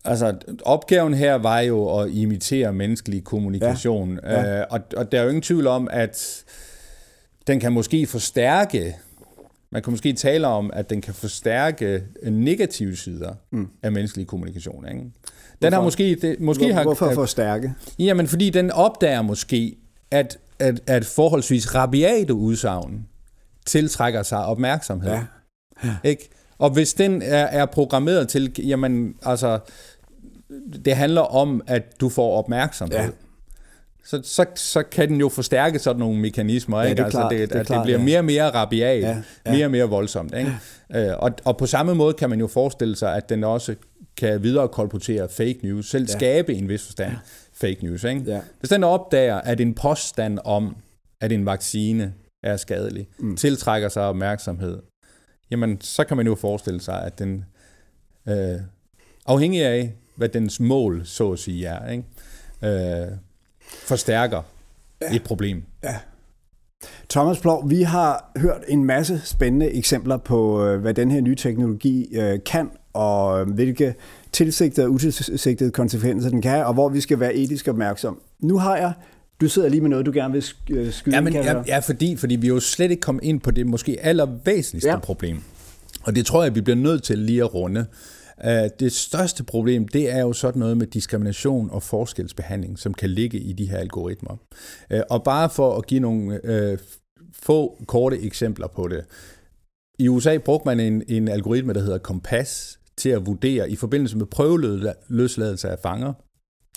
altså opgaven her var jo at imitere menneskelig kommunikation, ja, ja. Øh, og, og der er jo ingen tvivl om, at den kan måske forstærke, man kan måske tale om, at den kan forstærke negative sider mm. af menneskelig kommunikation. Ikke? Den hvorfor? Har måske, det, måske Hvor, har, hvorfor forstærke? Jamen, fordi den opdager måske, at, at, at forholdsvis rabiate udsagn tiltrækker sig opmærksomhed. Ja. Ja. Ikke? Og hvis den er, er programmeret til, jamen altså, det handler om, at du får opmærksomhed, ja. så, så, så kan den jo forstærke sådan nogle mekanismer, ja, ikke? Det, altså, klart, det, det, at klart, det bliver ja. mere og mere rabiat, ja, ja. mere og mere voldsomt. Ikke? Ja. Og, og på samme måde kan man jo forestille sig, at den også kan videre kolportere fake news, selv ja. skabe en vis forstand ja. fake news. Ikke? Ja. Hvis den opdager, at en påstand om, at en vaccine er skadelig, mm. tiltrækker sig opmærksomhed, jamen, så kan man jo forestille sig, at den, øh, afhængig af, hvad dens mål, så at sige, er, ikke? Øh, forstærker ja. et problem. Ja. Thomas Ploug, vi har hørt en masse spændende eksempler på, hvad den her nye teknologi øh, kan, og hvilke tilsigtede og utilsigtede konsekvenser den kan have, og hvor vi skal være etisk opmærksom. Nu har jeg... Du sidder lige med noget, du gerne vil skyde. Ja, men, ja, ja fordi, fordi vi jo slet ikke kom ind på det måske allervæsentligste ja. problem. Og det tror jeg, vi bliver nødt til lige at runde. Uh, det største problem, det er jo sådan noget med diskrimination og forskelsbehandling, som kan ligge i de her algoritmer. Uh, og bare for at give nogle uh, få korte eksempler på det. I U S A brugte man en, en algoritme, der hedder COMPAS, til at vurdere i forbindelse med prøveløsladelse af fanger.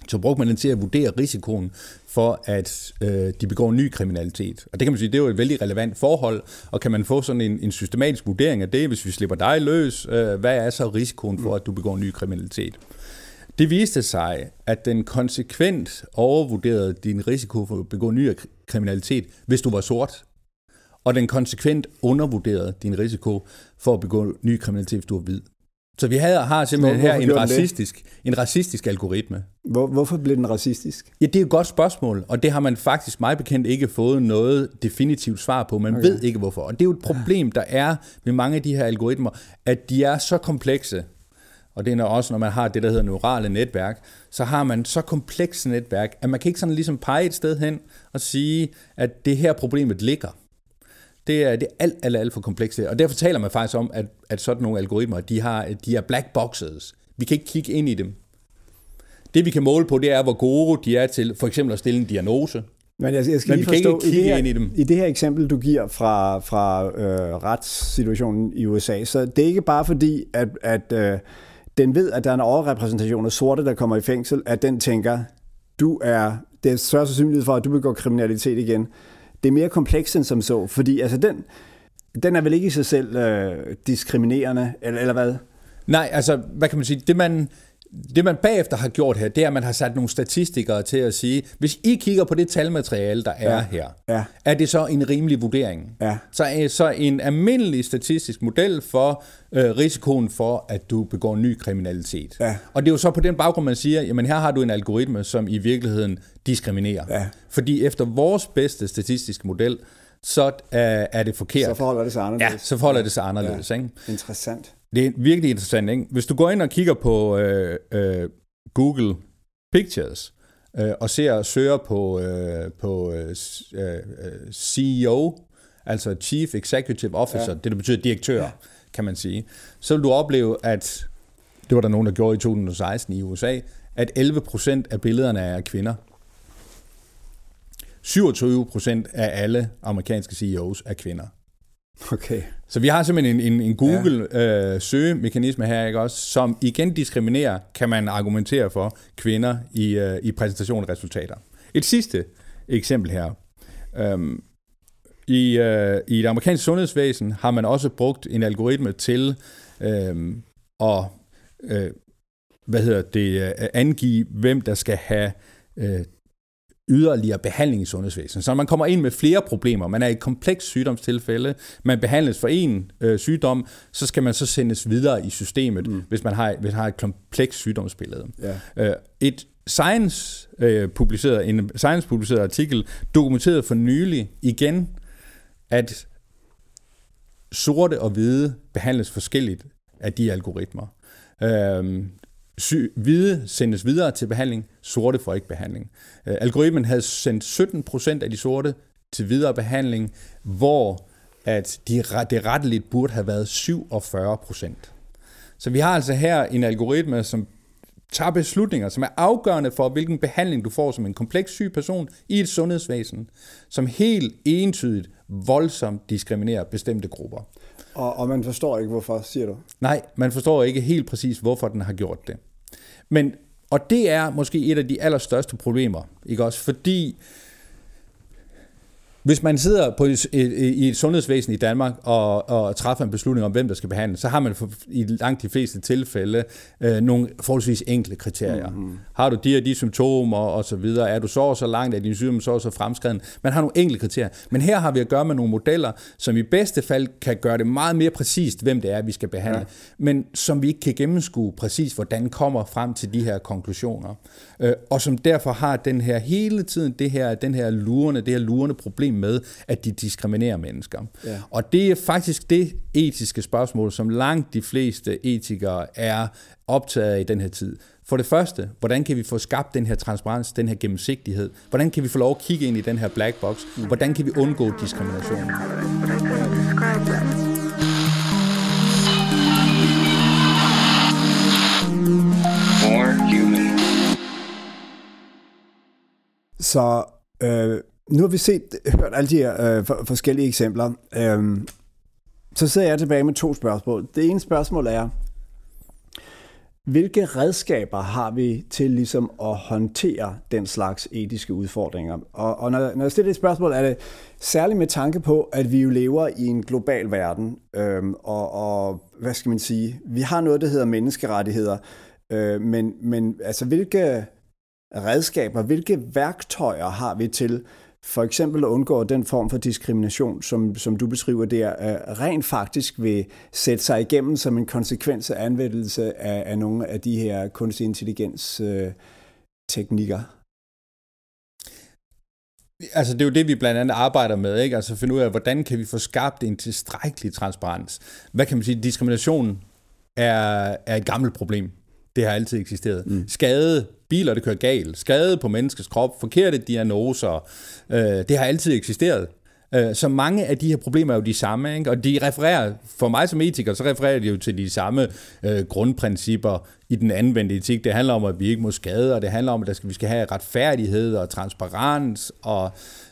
Så brugte man den til at vurdere risikoen for, at øh, de begår ny kriminalitet. Og det kan man sige, det er jo et vældig relevant forhold, og kan man få sådan en, en systematisk vurdering af det, hvis vi slipper dig løs, øh, hvad er så risikoen for, at du begår ny kriminalitet? Det viste sig, at den konsekvent overvurderede din risiko for at begå ny kriminalitet, hvis du var sort, og den konsekvent undervurderede din risiko for at begå ny kriminalitet, hvis du var hvid. Så vi havde, har simpelthen her en racistisk, en racistisk algoritme. Hvor, hvorfor blev den racistisk? Ja, det er et godt spørgsmål, og det har man faktisk meget bekendt ikke fået noget definitivt svar på. Man okay. ved ikke hvorfor. Og det er jo et problem, der er med mange af de her algoritmer, at de er så komplekse. Og det er også, når man har det, der hedder neurale netværk, så har man så komplekse netværk, at man kan ikke sådan ligesom pege et sted hen og sige, at det her problemet ligger. Det er, det er alt, alt, alt for komplekst. Og derfor taler man faktisk om, at, at sådan nogle algoritmer, de, har, de er black boxes. Vi kan ikke kigge ind i dem. Det, vi kan måle på, det er, hvor gode de er til for eksempel at stille en diagnose. Men, jeg, jeg skal Men vi forstå, kan ikke kigge her, ind i dem. I det her eksempel, du giver fra, fra øh, retssituationen i U S A, så det er ikke bare fordi, at, at øh, den ved, at der er en overrepræsentation af sorte, der kommer i fængsel, at den tænker, du er, det er større sandsynlighed for, at du begår kriminalitet igen. Det er mere komplekst end som så, fordi altså den, den er vel ikke i sig selv øh, diskriminerende, eller, eller hvad? Nej, altså, hvad kan man sige? Det man, Det man bagefter har gjort her, det er, at man har sat nogle statistikere til at sige, hvis I kigger på det talmateriale, der er ja. her, ja. er det så en rimelig vurdering? Ja. Så, så en almindelig statistisk model for øh, risikoen for, at du begår ny kriminalitet. Ja. Og det er jo så på den baggrund, man siger, jamen her har du en algoritme, som i virkeligheden diskriminerer. Ja. Fordi efter vores bedste statistiske model, så øh, er det forkert. Så forholder det sig anderledes. Ja, så forholder det sig anderledes. Ja. Ikke? Interessant. Det er virkelig interessant, ikke? Hvis du går ind og kigger på øh, øh, Google Pictures øh, og ser, søger på, øh, på øh, C E O, altså Chief Executive Officer, ja. det der betyder direktør, ja. kan man sige, så vil du opleve, at det var der nogen, der gjorde i to tusind og seksten i U S A, at elleve procent af billederne er kvinder. syvogtyve procent af alle amerikanske C E O's er kvinder. Okay. Så vi har simpelthen en, en, en Google-søgemekanisme ja. øh, her, ikke også, som igen diskriminerer, kan man argumentere for, kvinder i, øh, i præsentation af resultater. Et sidste eksempel her. Øhm, i, øh, I det amerikanske sundhedsvæsen har man også brugt en algoritme til øh, at øh, hvad hedder det, angive, hvem der skal have øh, yderligere behandling i sundhedsvæsenet. Så man kommer ind med flere problemer. Man er i et komplekst sygdomstilfælde. Man behandles for en øh, sygdom, så skal man så sendes videre i systemet, mm. hvis man har, hvis man har et komplekst sygdomsbillede. Yeah. Øh, et Science, øh, publiceret, en Science-publiceret artikel dokumenterede for nylig igen, at sorte og hvide behandles forskelligt af de algoritmer. Øh, Sy- hvide sendes videre til behandling, sorte får ikke behandling. Uh, algoritmen havde sendt sytten procent af de sorte til videre behandling, hvor at de, det retteligt burde have været syvogfyrre procent. Så vi har altså her en algoritme, som tager beslutninger, som er afgørende for, hvilken behandling du får som en kompleks syg person i et sundhedsvæsen, som helt entydigt voldsomt diskriminerer bestemte grupper. Og, og man forstår ikke, hvorfor, siger du? Nej, man forstår ikke helt præcis, hvorfor den har gjort det. Men, og det er måske et af de allerstørste problemer, ikke også? Fordi hvis man sidder på et, et, i et sundhedsvæsen i Danmark og, og træffer en beslutning om, hvem der skal behandles, så har man for, i langt de fleste tilfælde øh, nogle forholdsvis enkle kriterier. Mm-hmm. Har du de og de symptomer og så videre? Er du så og så langt? Er din sygdom så og så fremskreden? Man har nogle enkle kriterier. Men her har vi at gøre med nogle modeller, som i bedste fald kan gøre det meget mere præcist, hvem det er, vi skal behandle, ja. men som vi ikke kan gennemskue præcis, hvordan kommer frem til de her konklusioner. Øh, og som derfor har den her hele tiden det her, den her lurende, det her lurende problem med, at de diskriminerer mennesker. Ja. Og det er faktisk det etiske spørgsmål, som langt de fleste etikere er optaget af i den her tid. For det første, hvordan kan vi få skabt den her transparens, den her gennemsigtighed? Hvordan kan vi få lov at kigge ind i den her black box? Hvordan kan vi undgå diskrimination? Så øh nu har vi set, hørt alle de her øh, for, forskellige eksempler. Øhm, så sidder jeg tilbage med to spørgsmål. Det ene spørgsmål er, hvilke redskaber har vi til ligesom at håndtere den slags etiske udfordringer? Og, og når, når jeg stiller det spørgsmål, er det særligt med tanke på, at vi jo lever i en global verden. Øhm, og, og hvad skal man sige? Vi har noget, der hedder menneskerettigheder. Øh, men, men altså, hvilke redskaber, hvilke værktøjer har vi til for eksempel at undgå den form for diskrimination, som, som du beskriver der, øh, rent faktisk vil sætte sig igennem som en konsekvens af anvendelse af, af nogle af de her kunstig intelligens øh, teknikker? Altså det er jo det, vi blandt andet arbejder med, ikke? Altså finde ud af, hvordan kan vi få skabt en tilstrækkelig transparens? Hvad kan man sige? Diskrimination er, er et gammelt problem. Det har altid eksisteret. Mm. Skade biler, det kører galt. Skade på menneskets krop, forkerte diagnoser, øh, det har altid eksisteret. Øh, så mange af de her problemer er jo de samme, ikke? Og de refererer, for mig som etiker, så refererer de jo til de samme øh, grundprincipper i den anvendte etik. Det handler om, at vi ikke må skade, og det handler om, at der skal, vi skal have retfærdighed og transparens, og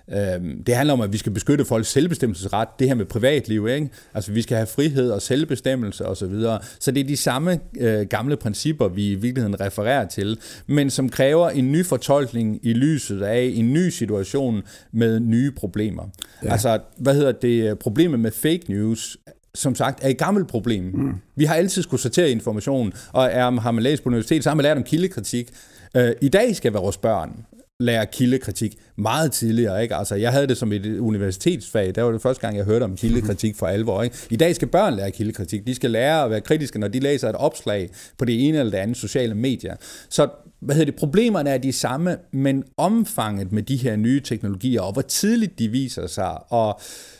øh, det handler om, at vi skal beskytte folks selvbestemmelsesret, det her med privatliv, ikke? Altså vi skal have frihed og selvbestemmelse osv. Så, så det er de samme øh, gamle principper, vi i virkeligheden refererer til, men som kræver en ny fortolkning i lyset af en ny situation med nye problemer. Ja. Altså, hvad hedder det, problemet med fake news som sagt, er et gammelt problem. Mm. Vi har altid skulle sortere informationen, og er, har man læst på universitetet, så har man lært om kildekritik. Øh, I dag skal vores børn lære kildekritik meget tidligere, ikke? Altså, jeg havde det som et universitetsfag, der var det første gang, jeg hørte om kildekritik for alvor, ikke? I dag skal børn lære kildekritik. De skal lære at være kritiske, når de læser et opslag på det ene eller det andet sociale medier. Så hvad hedder det? Problemerne er de samme, men omfanget med de her nye teknologier, og hvor tidligt de viser sig, og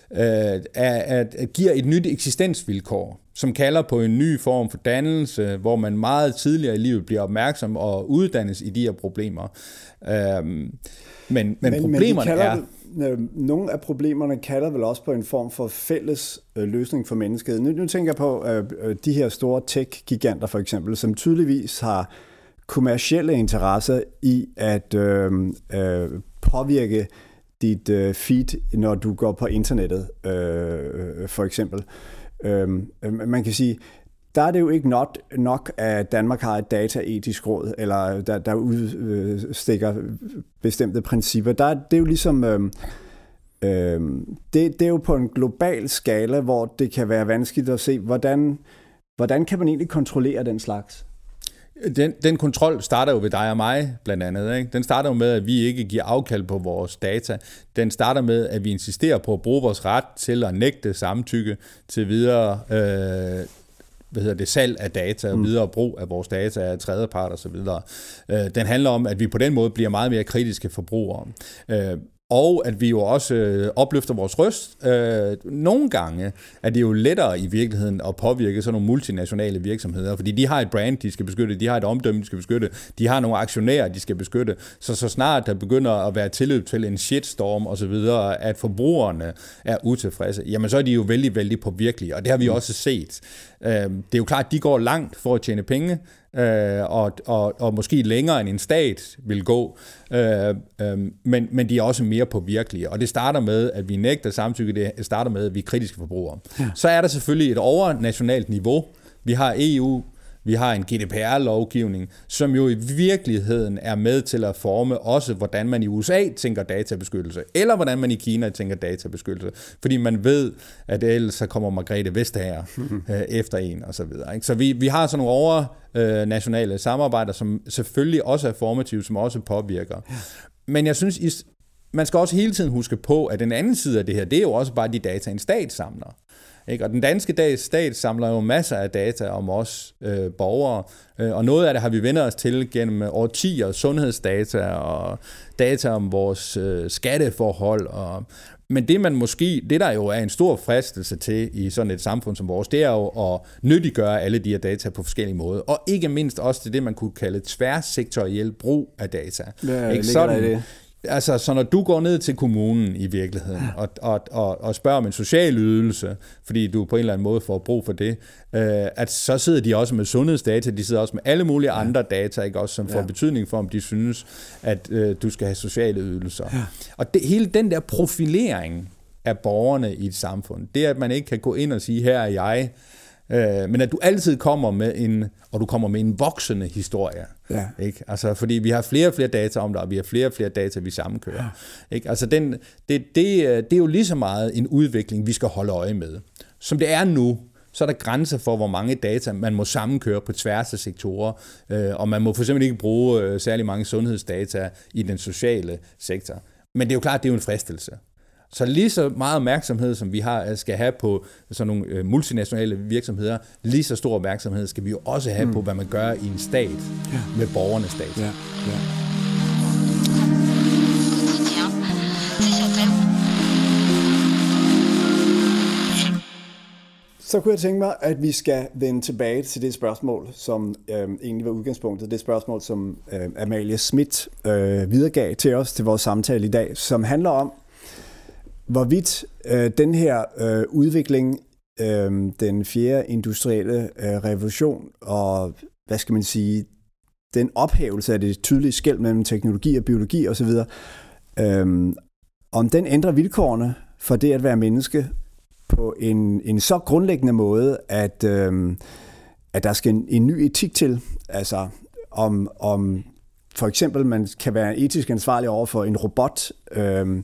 At, at, at giver et nyt eksistensvilkår, som kalder på en ny form for dannelse, hvor man meget tidligere i livet bliver opmærksom og uddannes i de her problemer. Øhm, men, men, men problemerne men de er... Det, nogle af problemerne kalder vel også på en form for fælles løsning for mennesket. Nu, nu tænker jeg på øh, de her store tech-giganter for eksempel, som tydeligvis har kommercielle interesser i at øh, øh, påvirke dit øh, feed, når du går på internettet, øh, for eksempel. Øh, man kan sige, der er det jo ikke not, nok, at Danmark har et dataetisk råd, eller der, der udstikker bestemte principper. Der, det er jo ligesom... Øh, øh, det, det er jo på en global skala, hvor det kan være vanskeligt at se, hvordan, hvordan kan man egentlig kontrollere den slags? Den, den kontrol starter jo ved dig og mig, blandt andet, ikke? Den starter jo med, at vi ikke giver afkald på vores data. Den starter med, at vi insisterer på at bruge vores ret til at nægte samtykke til videre øh, hvad hedder det, salg af data og videre brug af vores data af tredjepart og så videre. Øh, den handler om, at vi på den måde bliver meget mere kritiske forbrugere. Øh, Og at vi jo også øh, opløfter vores røst. Øh, nogle gange er det jo lettere i virkeligheden at påvirke sådan nogle multinationale virksomheder, fordi de har et brand, de skal beskytte, de har et omdømme, de skal beskytte, de har nogle aktionærer, de skal beskytte. Så så snart der begynder at være tilløb til en shitstorm og så videre, at forbrugerne er utilfredse, jamen så er de jo vældig, vældig påvirkelige, og det har vi også set. Øh, det er jo klart, at de går langt for at tjene penge, Øh, og, og, og måske længere end en stat vil gå, øh, øh, men, men de er også mere påvirkelige. Og det starter med, at vi nægter samtykke, det starter med, at vi er kritiske forbrugere. Ja. Så er der selvfølgelig et overnationalt niveau. Vi har E U, vi har en G D P R-lovgivning, som jo i virkeligheden er med til at forme også, hvordan man i U S A tænker databeskyttelse, eller hvordan man i Kina tænker databeskyttelse. Fordi man ved, at ellers så kommer Margrethe Vestager øh, efter en, og så videre. Ikke? Så vi, vi har sådan nogle overnationale øh, samarbejder, som selvfølgelig også er formative, som også påvirker. Men jeg synes, is- man skal også hele tiden huske på, at den anden side af det her, det er jo også bare de data, en stat samler. Ikke? Og den danske stat samler jo masser af data om os øh, borgere, og noget af det har vi vendt os til gennem årtier, sundhedsdata og data om vores øh, skatteforhold. Og... Men det, man måske, det der jo er en stor fristelse til i sådan et samfund som vores, det er jo at nyttiggøre alle de her data på forskellige måder, og ikke mindst også til det, man kunne kalde tværsektoriel brug af data. Ja, ikke sådan det. Altså, så når du går ned til kommunen i virkeligheden og, og, og, og spørger om en social ydelse, fordi du på en eller anden måde får brug for det, øh, at så sidder de også med sundhedsdata, de sidder også med alle mulige andre data, ikke? Også, som får ja. betydning for, om de synes, at øh, du skal have sociale ydelser. Ja. Og det, hele den der profilering af borgerne i et samfund, det at man ikke kan gå ind og sige, her er jeg, øh, men at du altid kommer med en, og du kommer med en voksende historie. Ja. Ikke? Altså, fordi vi har flere og flere data om dig, og vi har flere og flere data, vi sammenkører. Ja. Ikke? Altså, den, det, det, det er jo lige så meget en udvikling, vi skal holde øje med. Som det er nu, så er der grænser for, hvor mange data man må sammenkøre på tværs af sektorer, øh, og man må for eksempel ikke bruge øh, særlig mange sundhedsdata i den sociale sektor. Men det er jo klart, det er jo en fristelse. Så lige så meget opmærksomhed, som vi har, skal have på sådan nogle multinationale virksomheder, lige så stor opmærksomhed skal vi jo også have mm. på, hvad man gør i en stat ja. med borgernes stat. Ja. Ja. Så kunne jeg tænke mig, at vi skal vende tilbage til det spørgsmål, som øh, egentlig var udgangspunktet. Det spørgsmål, som øh, Amalie Schmidt øh, videregav til os til vores samtale i dag, som handler om, hvorvidt øh, den her øh, udvikling, øh, den fjerde industrielle øh, revolution og, hvad skal man sige, den ophævelse af det tydelige skel mellem teknologi og biologi osv., øh, om den ændrer vilkårene for det at være menneske på en, en så grundlæggende måde, at, øh, at der skal en, en ny etik til, altså om, om for eksempel man kan være etisk ansvarlig over for en robot, øh,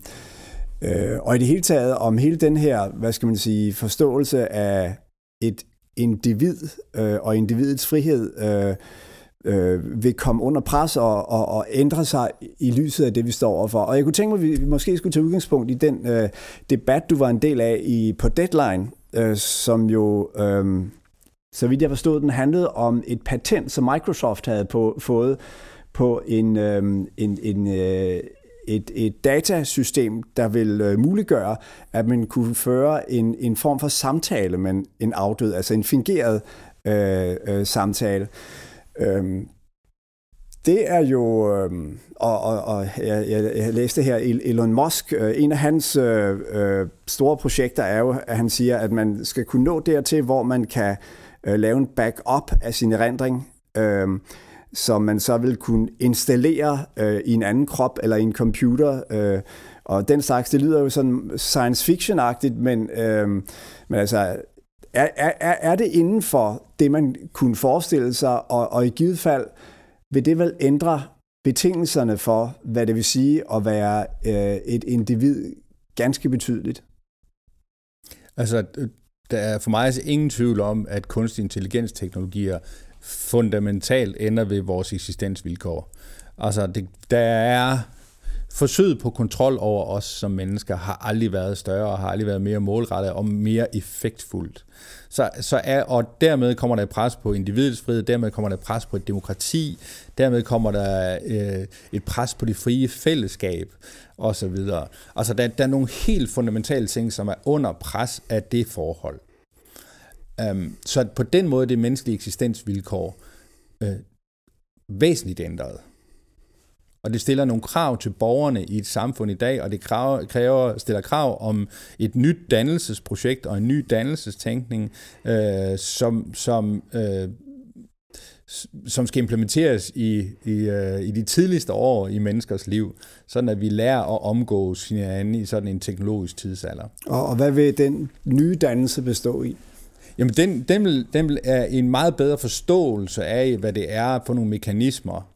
Øh, og i det hele taget om hele den her, hvad skal man sige, forståelse af et individ øh, og individets frihed øh, øh, vil komme under pres og, og, og ændre sig i lyset af det, vi står overfor. Og jeg kunne tænke mig, at vi måske skulle tage udgangspunkt i den øh, debat, du var en del af i, på Deadline, øh, som jo... Øh, Så vidt jeg forstod, den handlede om et patent, som Microsoft havde på, fået på en, øhm, en, en, øh, et, et datasystem, der ville øh, muliggøre, at man kunne føre en, en form for samtale med en afdød, altså en fingeret øh, øh, samtale. Øhm, det er jo, øhm, og, og, og jeg, jeg, jeg læste her, Elon Musk, øh, en af hans øh, øh, store projekter er jo, at han siger, at man skal kunne nå dertil, hvor man kan lave en backup af sin erindring, øh, som man så vil kunne installere øh, i en anden krop eller i en computer. Øh, og den slags, det lyder jo sådan science fiction-agtigt, men, øh, men altså, er, er, er det inden for det, man kunne forestille sig, og, og i givet fald vil det vel ændre betingelserne for, hvad det vil sige at være øh, et individ ganske betydeligt? Altså... Der er for mig altså ingen tvivl om, at kunstig intelligensteknologier fundamentalt ender ved vores eksistensvilkår. Altså, det, der er forsøget på kontrol over os som mennesker har aldrig været større og har aldrig været mere målrettet og mere effektfuldt. Så, så er, og dermed kommer der et pres på individets frihed, dermed kommer der et pres på et demokrati, dermed kommer der øh, et pres på det frie fællesskab osv. Altså der, der er nogle helt fundamentale ting, som er under pres af det forhold. Um, så på den måde er det menneskelige eksistensvilkår øh, væsentligt ændret. Og det stiller nogle krav til borgerne i et samfund i dag, og det krav, kræver, stiller krav om et nyt dannelsesprojekt og en ny dannelsestænkning, øh, som, som, øh, som skal implementeres i, i, øh, i de tidligste år i menneskers liv, sådan at vi lærer at omgås hinanden i sådan en teknologisk tidsalder. Og, og hvad vil den nye dannelse bestå i? Jamen, den, den, vil, den vil er en meget bedre forståelse af, hvad det er for nogle mekanismer,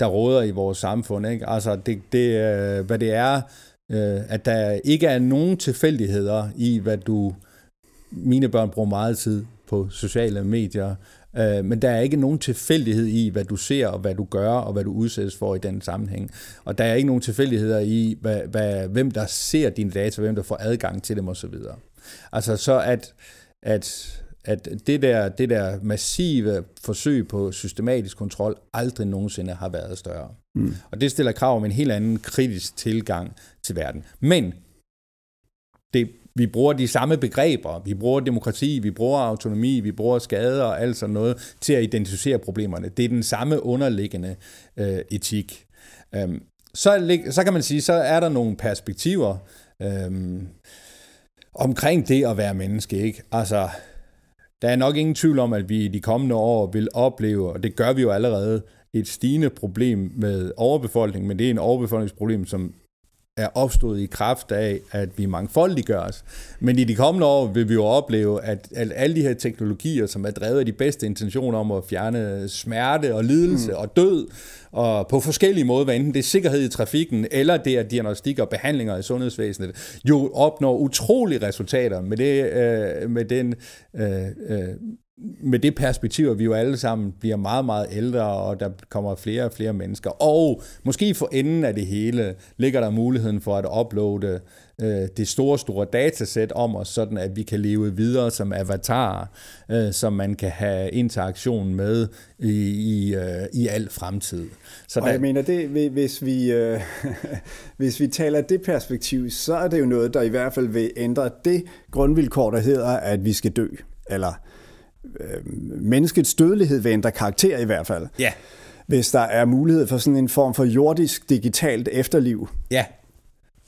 der råder i vores samfund, ikke? Altså, det, det, øh, hvad det er, øh, at der ikke er nogen tilfældigheder i, hvad du... Mine børn bruger meget tid på sociale medier, øh, men der er ikke nogen tilfældighed i, hvad du ser, og hvad du gør, og hvad du udsættes for i den sammenhæng. Og der er ikke nogen tilfældigheder i, hvad, hvad, hvem der ser dine data, hvem der får adgang til dem osv. Altså, så at... at at det der, det der massive forsøg på systematisk kontrol aldrig nogensinde har været større. Mm. Og det stiller krav om en helt anden kritisk tilgang til verden. Men det, vi bruger de samme begreber, vi bruger demokrati, vi bruger autonomi, vi bruger skader og alt sådan noget til at identificere problemerne. Det er den samme underliggende øh, etik. Øhm, så, så kan man sige, så er der nogle perspektiver øh, omkring det at være menneske, ikke? Altså... Der er nok ingen tvivl om, at vi i de kommende år vil opleve, og det gør vi jo allerede, et stigende problem med overbefolkning, men det er en overbefolkningsproblem, som er opstået i kraft af, at vi mangfoldiggør os. Men i de kommende år vil vi jo opleve, at alle de her teknologier, som er drevet af de bedste intentioner om at fjerne smerte og lidelse mm. og død, og på forskellige måder, hvad enten det er sikkerhed i trafikken, eller det er diagnostik og behandlinger i sundhedsvæsenet, jo opnår utrolige resultater med det, øh, med den... Øh, øh, med det perspektiv, at vi jo alle sammen bliver meget, meget ældre, og der kommer flere og flere mennesker. Og måske for enden af det hele ligger der muligheden for at uploade øh, det store, store datasæt om os, sådan at vi kan leve videre som avatarer, øh, som man kan have interaktion med i, i, øh, i al fremtid. Så der... Og jeg mener, det, hvis, vi, øh, hvis vi taler det perspektiv, så er det jo noget, der i hvert fald vil ændre det grundvilkår, der hedder, at vi skal dø, eller... menneskets dødelighed vil ændre karakter i hvert fald. Ja. Hvis der er mulighed for sådan en form for jordisk digitalt efterliv. Ja.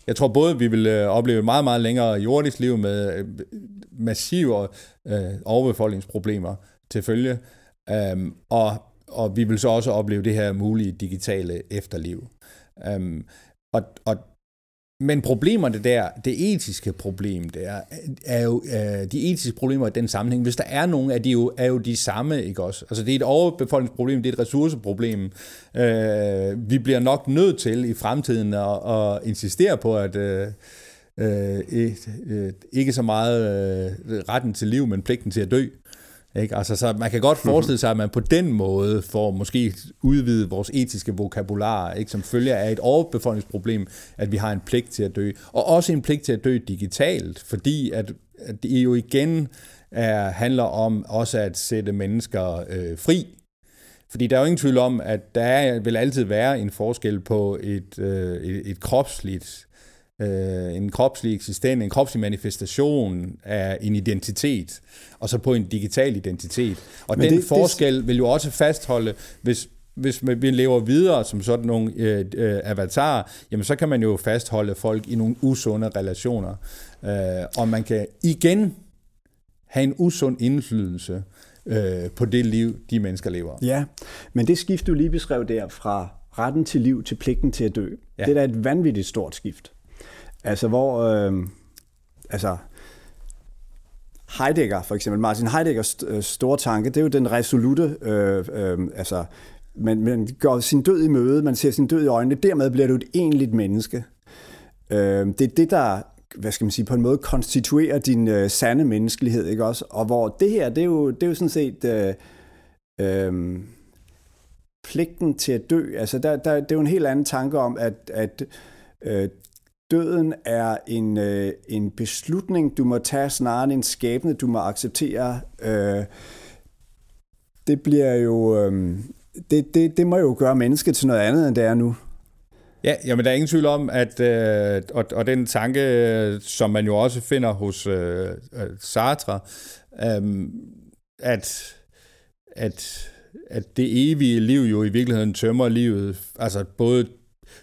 Jeg tror både, at vi vil opleve meget, meget længere jordisk liv med massive overbefolkningsproblemer til følge, og, og vi vil så også opleve det her mulige digitale efterliv. Og, og Men problemerne der, det etiske problem der, er jo, øh, de etiske problemer i den sammenhæng, hvis der er nogen, er de jo, er jo de samme, ikke også? Altså det er et overbefolkningsproblem, det er et ressourceproblem. Øh, vi bliver nok nødt til i fremtiden at, at insistere på, at, øh, Øh, øh, ikke så meget øh, retten til liv, men pligten til at dø. Ikke? Altså, så man kan godt forestille sig, at man på den måde får måske udvidet vores etiske vokabular, ikke? Som følger af et overbefolkningsproblem, at vi har en pligt til at dø. Og også en pligt til at dø digitalt, fordi at, at det jo igen er, handler om også at sætte mennesker øh, fri. Fordi der er jo ingen tvivl om, at der vil altid være en forskel på et, øh, et, et kropsligt, øh, en kropslig eksistens, en kropslig manifestation af en identitet, og så på en digital identitet. Og men den det, forskel det... vil jo også fastholde, hvis, hvis vi lever videre som sådan nogle øh, øh, avatarer, jamen så kan man jo fastholde folk i nogle usunde relationer. Øh, og man kan igen have en usund indflydelse på det liv, de mennesker lever. Ja, men det skift, du lige beskrev der, fra retten til liv til pligten til at dø, ja. Det er da et vanvittigt stort skift. Altså, hvor... Øh, altså, Heidegger, for eksempel, Martin Heideggers st- store tanke, det er jo den resolute... Øh, øh, altså, man, man går sin død i møde, man ser sin død i øjnene, dermed bliver du et egentligt menneske. Øh, det er det, der... hvad skal man sige, på en måde konstituerer din øh, sande menneskelighed, ikke også? Og hvor det her, det er jo, det er jo sådan set øh, øh, pligten til at dø. Altså, der, der, det er jo en helt anden tanke om, at, at øh, døden er en, øh, en beslutning, du må tage, snarere end en skæbne, du må acceptere. Øh, det bliver jo... Øh, det, det, det må jo gøre mennesket til noget andet, end det er nu. Ja, jamen der er ingen tvivl om, at øh, og, og den tanke, som man jo også finder hos øh, Sartre, øh, at, at, at det evige liv jo i virkeligheden tømmer livet, altså både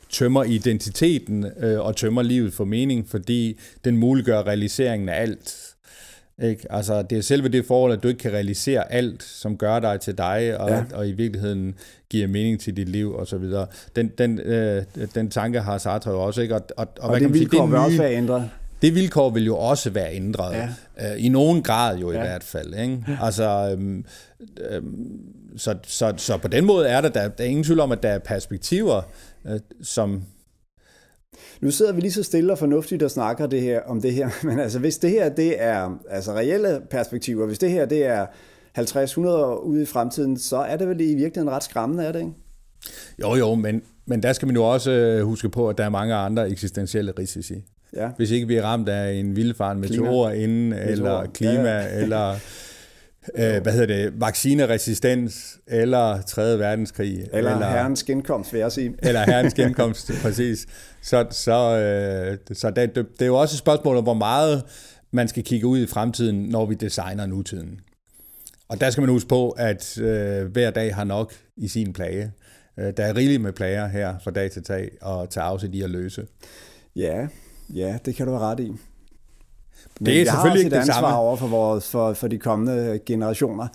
tømmer identiteten øh, og tømmer livet for mening, fordi den muliggør realiseringen af alt. Ikke? Altså, det er selve det forhold, at du ikke kan realisere alt, som gør dig til dig, og, ja. Og i virkeligheden giver mening til dit liv, og så videre. Den, den, øh, den tanke har Sartre jo også, ikke? Og, og, og, og det vilkår vil også være ændret. Det vilkår vil jo også være ændret. Ja. Øh, I nogen grad jo ja. I hvert fald. Ikke? Altså, øhm, øhm, så, så, så på den måde er der, der, der er ingen tvivl om, at der er perspektiver, øh, som... Nu sidder vi lige så stille og fornuftigt og snakker det her, om det her, men altså hvis det her det er altså reelle perspektiver, hvis det her det er halvtreds hundrede år ude i fremtiden, så er det vel i virkeligheden ret skræmmende, er det ikke? Jo jo, men, men der skal man jo også huske på, at der er mange andre eksistentielle risici. Ja. Hvis ikke vi er ramt af en vildfaren meteor inden, eller klima, ja, ja. eller øh, hvad hedder det, vaccineresistens, eller tredje verdenskrig. Eller, eller herrens genkomst, vil jeg sige. Eller herrens genkomst, præcis. Så, så, øh, så det, det er jo også et spørgsmål om, hvor meget man skal kigge ud i fremtiden, når vi designer nutiden. Og der skal man huske på, at øh, hver dag har nok i sin plage. Øh, der er rigeligt med plager her fra dag til dag, og tage afsæt i at løse. Ja, ja, det kan du have ret i. Men det er selvfølgelig ikke det samme. Vi har også et ansvar over for, vores, for, for de kommende generationer.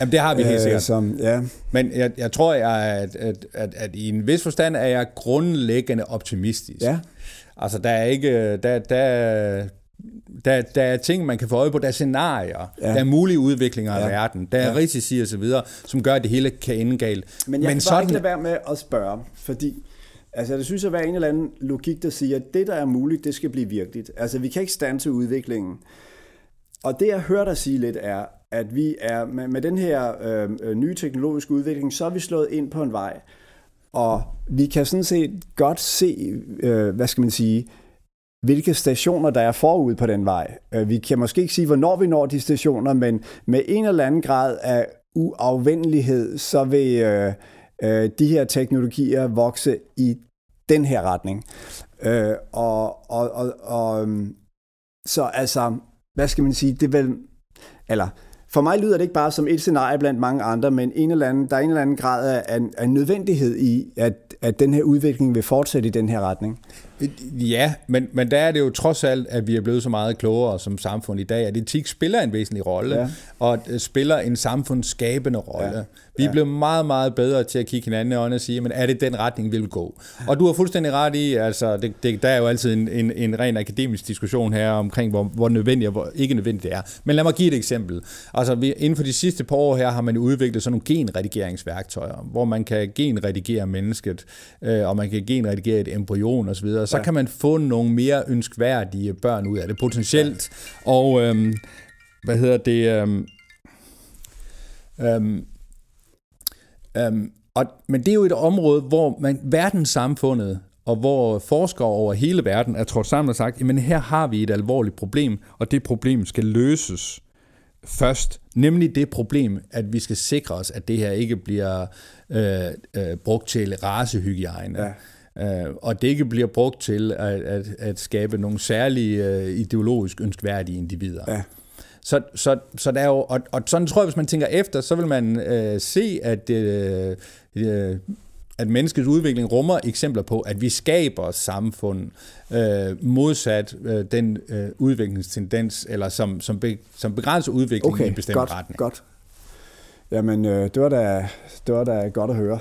Jamen, det har vi helt sikkert. Som, ja. Men jeg, jeg tror, jeg, at, at, at, at i en vis forstand er jeg grundlæggende optimistisk. Ja. Altså, der er ikke... Der, der, der, der er ting, man kan få øje på. Der er scenarier. Ja. Der er mulige udviklinger ja. Af verden. Der er ja. Risici og så videre, som gør, at det hele kan ende galt. Men jeg Men kan sådan... bare ikke lade være med at spørge, fordi... Altså, det synes at være en eller anden logik, der siger, at det, der er muligt, det skal blive virkeligt. Altså, vi kan ikke standse udviklingen. Og det, jeg hører dig sige lidt, er, at vi er med, med den her øh, nye teknologiske udvikling, så er vi slået ind på en vej. Og vi kan sådan set godt se, øh, hvad skal man sige, hvilke stationer, der er forud på den vej. Vi kan måske ikke sige, hvornår vi når de stationer, men med en eller anden grad af uafvendelighed, så vil... Øh, de her teknologier vokse i den her retning. Øh, og, og, og, og, så altså, hvad skal man sige, det er vel, eller for mig lyder det ikke bare som et scenarie blandt mange andre, men en eller anden, der er en eller anden grad af, af nødvendighed i, at, at den her udvikling vil fortsætte i den her retning. Ja, men, men der er det jo trods alt, at vi er blevet så meget klogere som samfund i dag, at etik spiller en væsentlig rolle, ja. Og spiller en samfundsskabende rolle. Ja. Vi er ja. Blevet meget, meget bedre til at kigge hinanden i øjnene og sige, men er det den retning, vi vil gå? Ja. Og du har fuldstændig ret i, altså, det, det, der er jo altid en, en, en ren akademisk diskussion her omkring, hvor, hvor nødvendigt og hvor ikke nødvendigt det er. Men lad mig give et eksempel. Altså, vi, inden for de sidste par år her har man udviklet sådan nogle genredigeringsværktøjer, hvor man kan genredigere mennesket, øh, og man kan genredigere et embryon osv., så ja. kan man få nogle mere ønskværdige børn ud af det potentielt. Ja. Og øhm, hvad hedder det? Øhm, øhm, øhm, og, men det er jo et område, hvor man, verdenssamfundet, og hvor forskere over hele verden er trådt sammen og sagt, men her har vi et alvorligt problem, og det problem skal løses først. Nemlig det problem, at vi skal sikre os, at det her ikke bliver øh, øh, brugt til racehygiejne. Ja. Øh, og det ikke bliver brugt til at, at, at skabe nogle særlige øh, ideologisk ønskværdige individer. Ja. Så, så, så der er jo, og, og sådan tror jeg, hvis man tænker efter, så vil man øh, se, at øh, øh, at menneskets udvikling rummer eksempler på, at vi skaber samfund øh, modsat øh, den øh, udviklingstendens, eller som, som, be, som begrænser udviklingen okay, i en bestemt godt, retning. Godt. Jamen, øh, det var da, det var da godt at høre.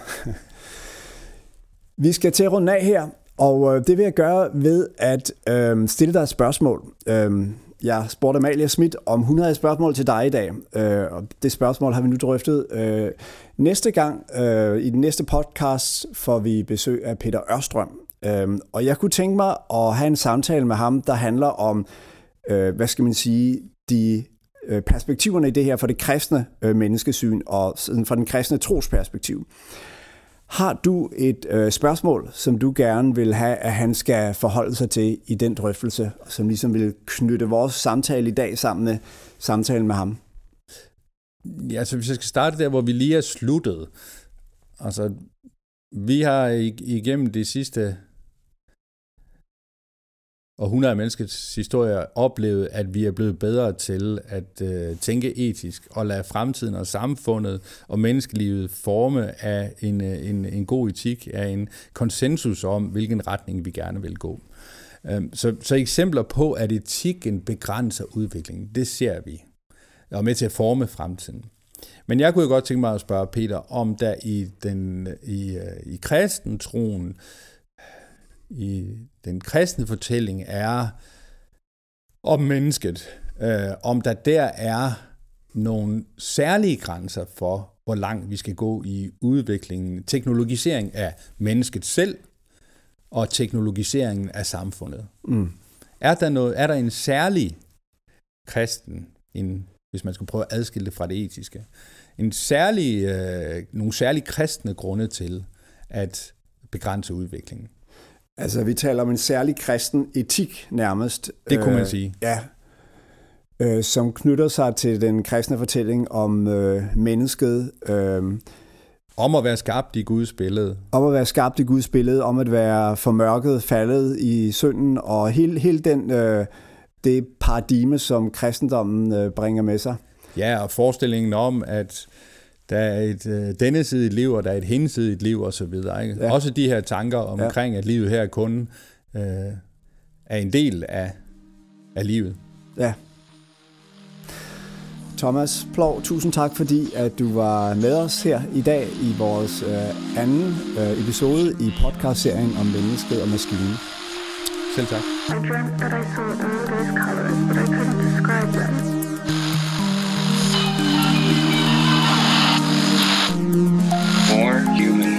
Vi skal til at runde af her, og øh, det vil jeg gøre ved at øh, stille dig et spørgsmål. Øh, jeg spurgte Amalie Schmidt om hundrede spørgsmål til dig i dag, øh, og det spørgsmål har vi nu drøftet. Øh, Næste gang, øh, i den næste podcast, får vi besøg af Peter Ørstrøm. Øhm, og jeg kunne tænke mig at have en samtale med ham, der handler om, øh, hvad skal man sige, de øh, perspektiverne i det her for det kristne øh, menneskesyn og fra den kristne trosperspektiv. Har du et øh, spørgsmål, som du gerne vil have, at han skal forholde sig til i den drøftelse, som ligesom vil knytte vores samtale i dag sammen med samtalen med ham? Ja, så hvis jeg skal starte der, hvor vi lige er sluttet. Altså, vi har igennem de sidste århundrede af menneskets historie oplevet, at vi er blevet bedre til at øh, tænke etisk og lade fremtiden og samfundet og menneskelivet forme af en, en, en god etik, af en konsensus om, hvilken retning vi gerne vil gå. Øhm, så, så eksempler på, at etikken begrænser udviklingen, det ser vi. Og med til at forme fremtiden. Men jeg kunne jo godt tænke mig at spørge Peter, om der i den i, i kristentroen, i den kristne fortælling er om mennesket, øh, om der der er nogle særlige grænser for, hvor langt vi skal gå i udviklingen, teknologisering af mennesket selv og teknologiseringen af samfundet. Mm. Er der noget, er der en særlig kristen, en hvis man skulle prøve at adskille det fra det etiske. En særlig, øh, nogle særlige kristne grunde til at begrænse udviklingen. Altså, vi taler om en særlig kristen etik nærmest. Det kunne man sige. Øh, ja, øh, som knytter sig til den kristne fortælling om øh, mennesket. Øh, om at være skabt i Guds billede. Om at være skabt i Guds billede, om at være formørket, faldet i synden, og hele, hele den... Øh, det paradigme, som kristendommen bringer med sig. Ja, og forestillingen om, at der er et øh, dennesidigt liv, og der er et hensidigt liv, og så videre. Ikke? Ja. Også de her tanker omkring, ja. At livet her kun øh, er en del af, af livet. Ja. Thomas Ploug, tusind tak, fordi at du var med os her i dag i vores øh, anden øh, episode i podcastserien om mennesket og maskinen. I dreamt that I saw all those colors, but I couldn't describe them. More human.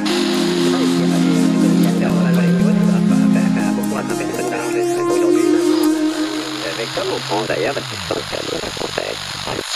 Oh, yeah.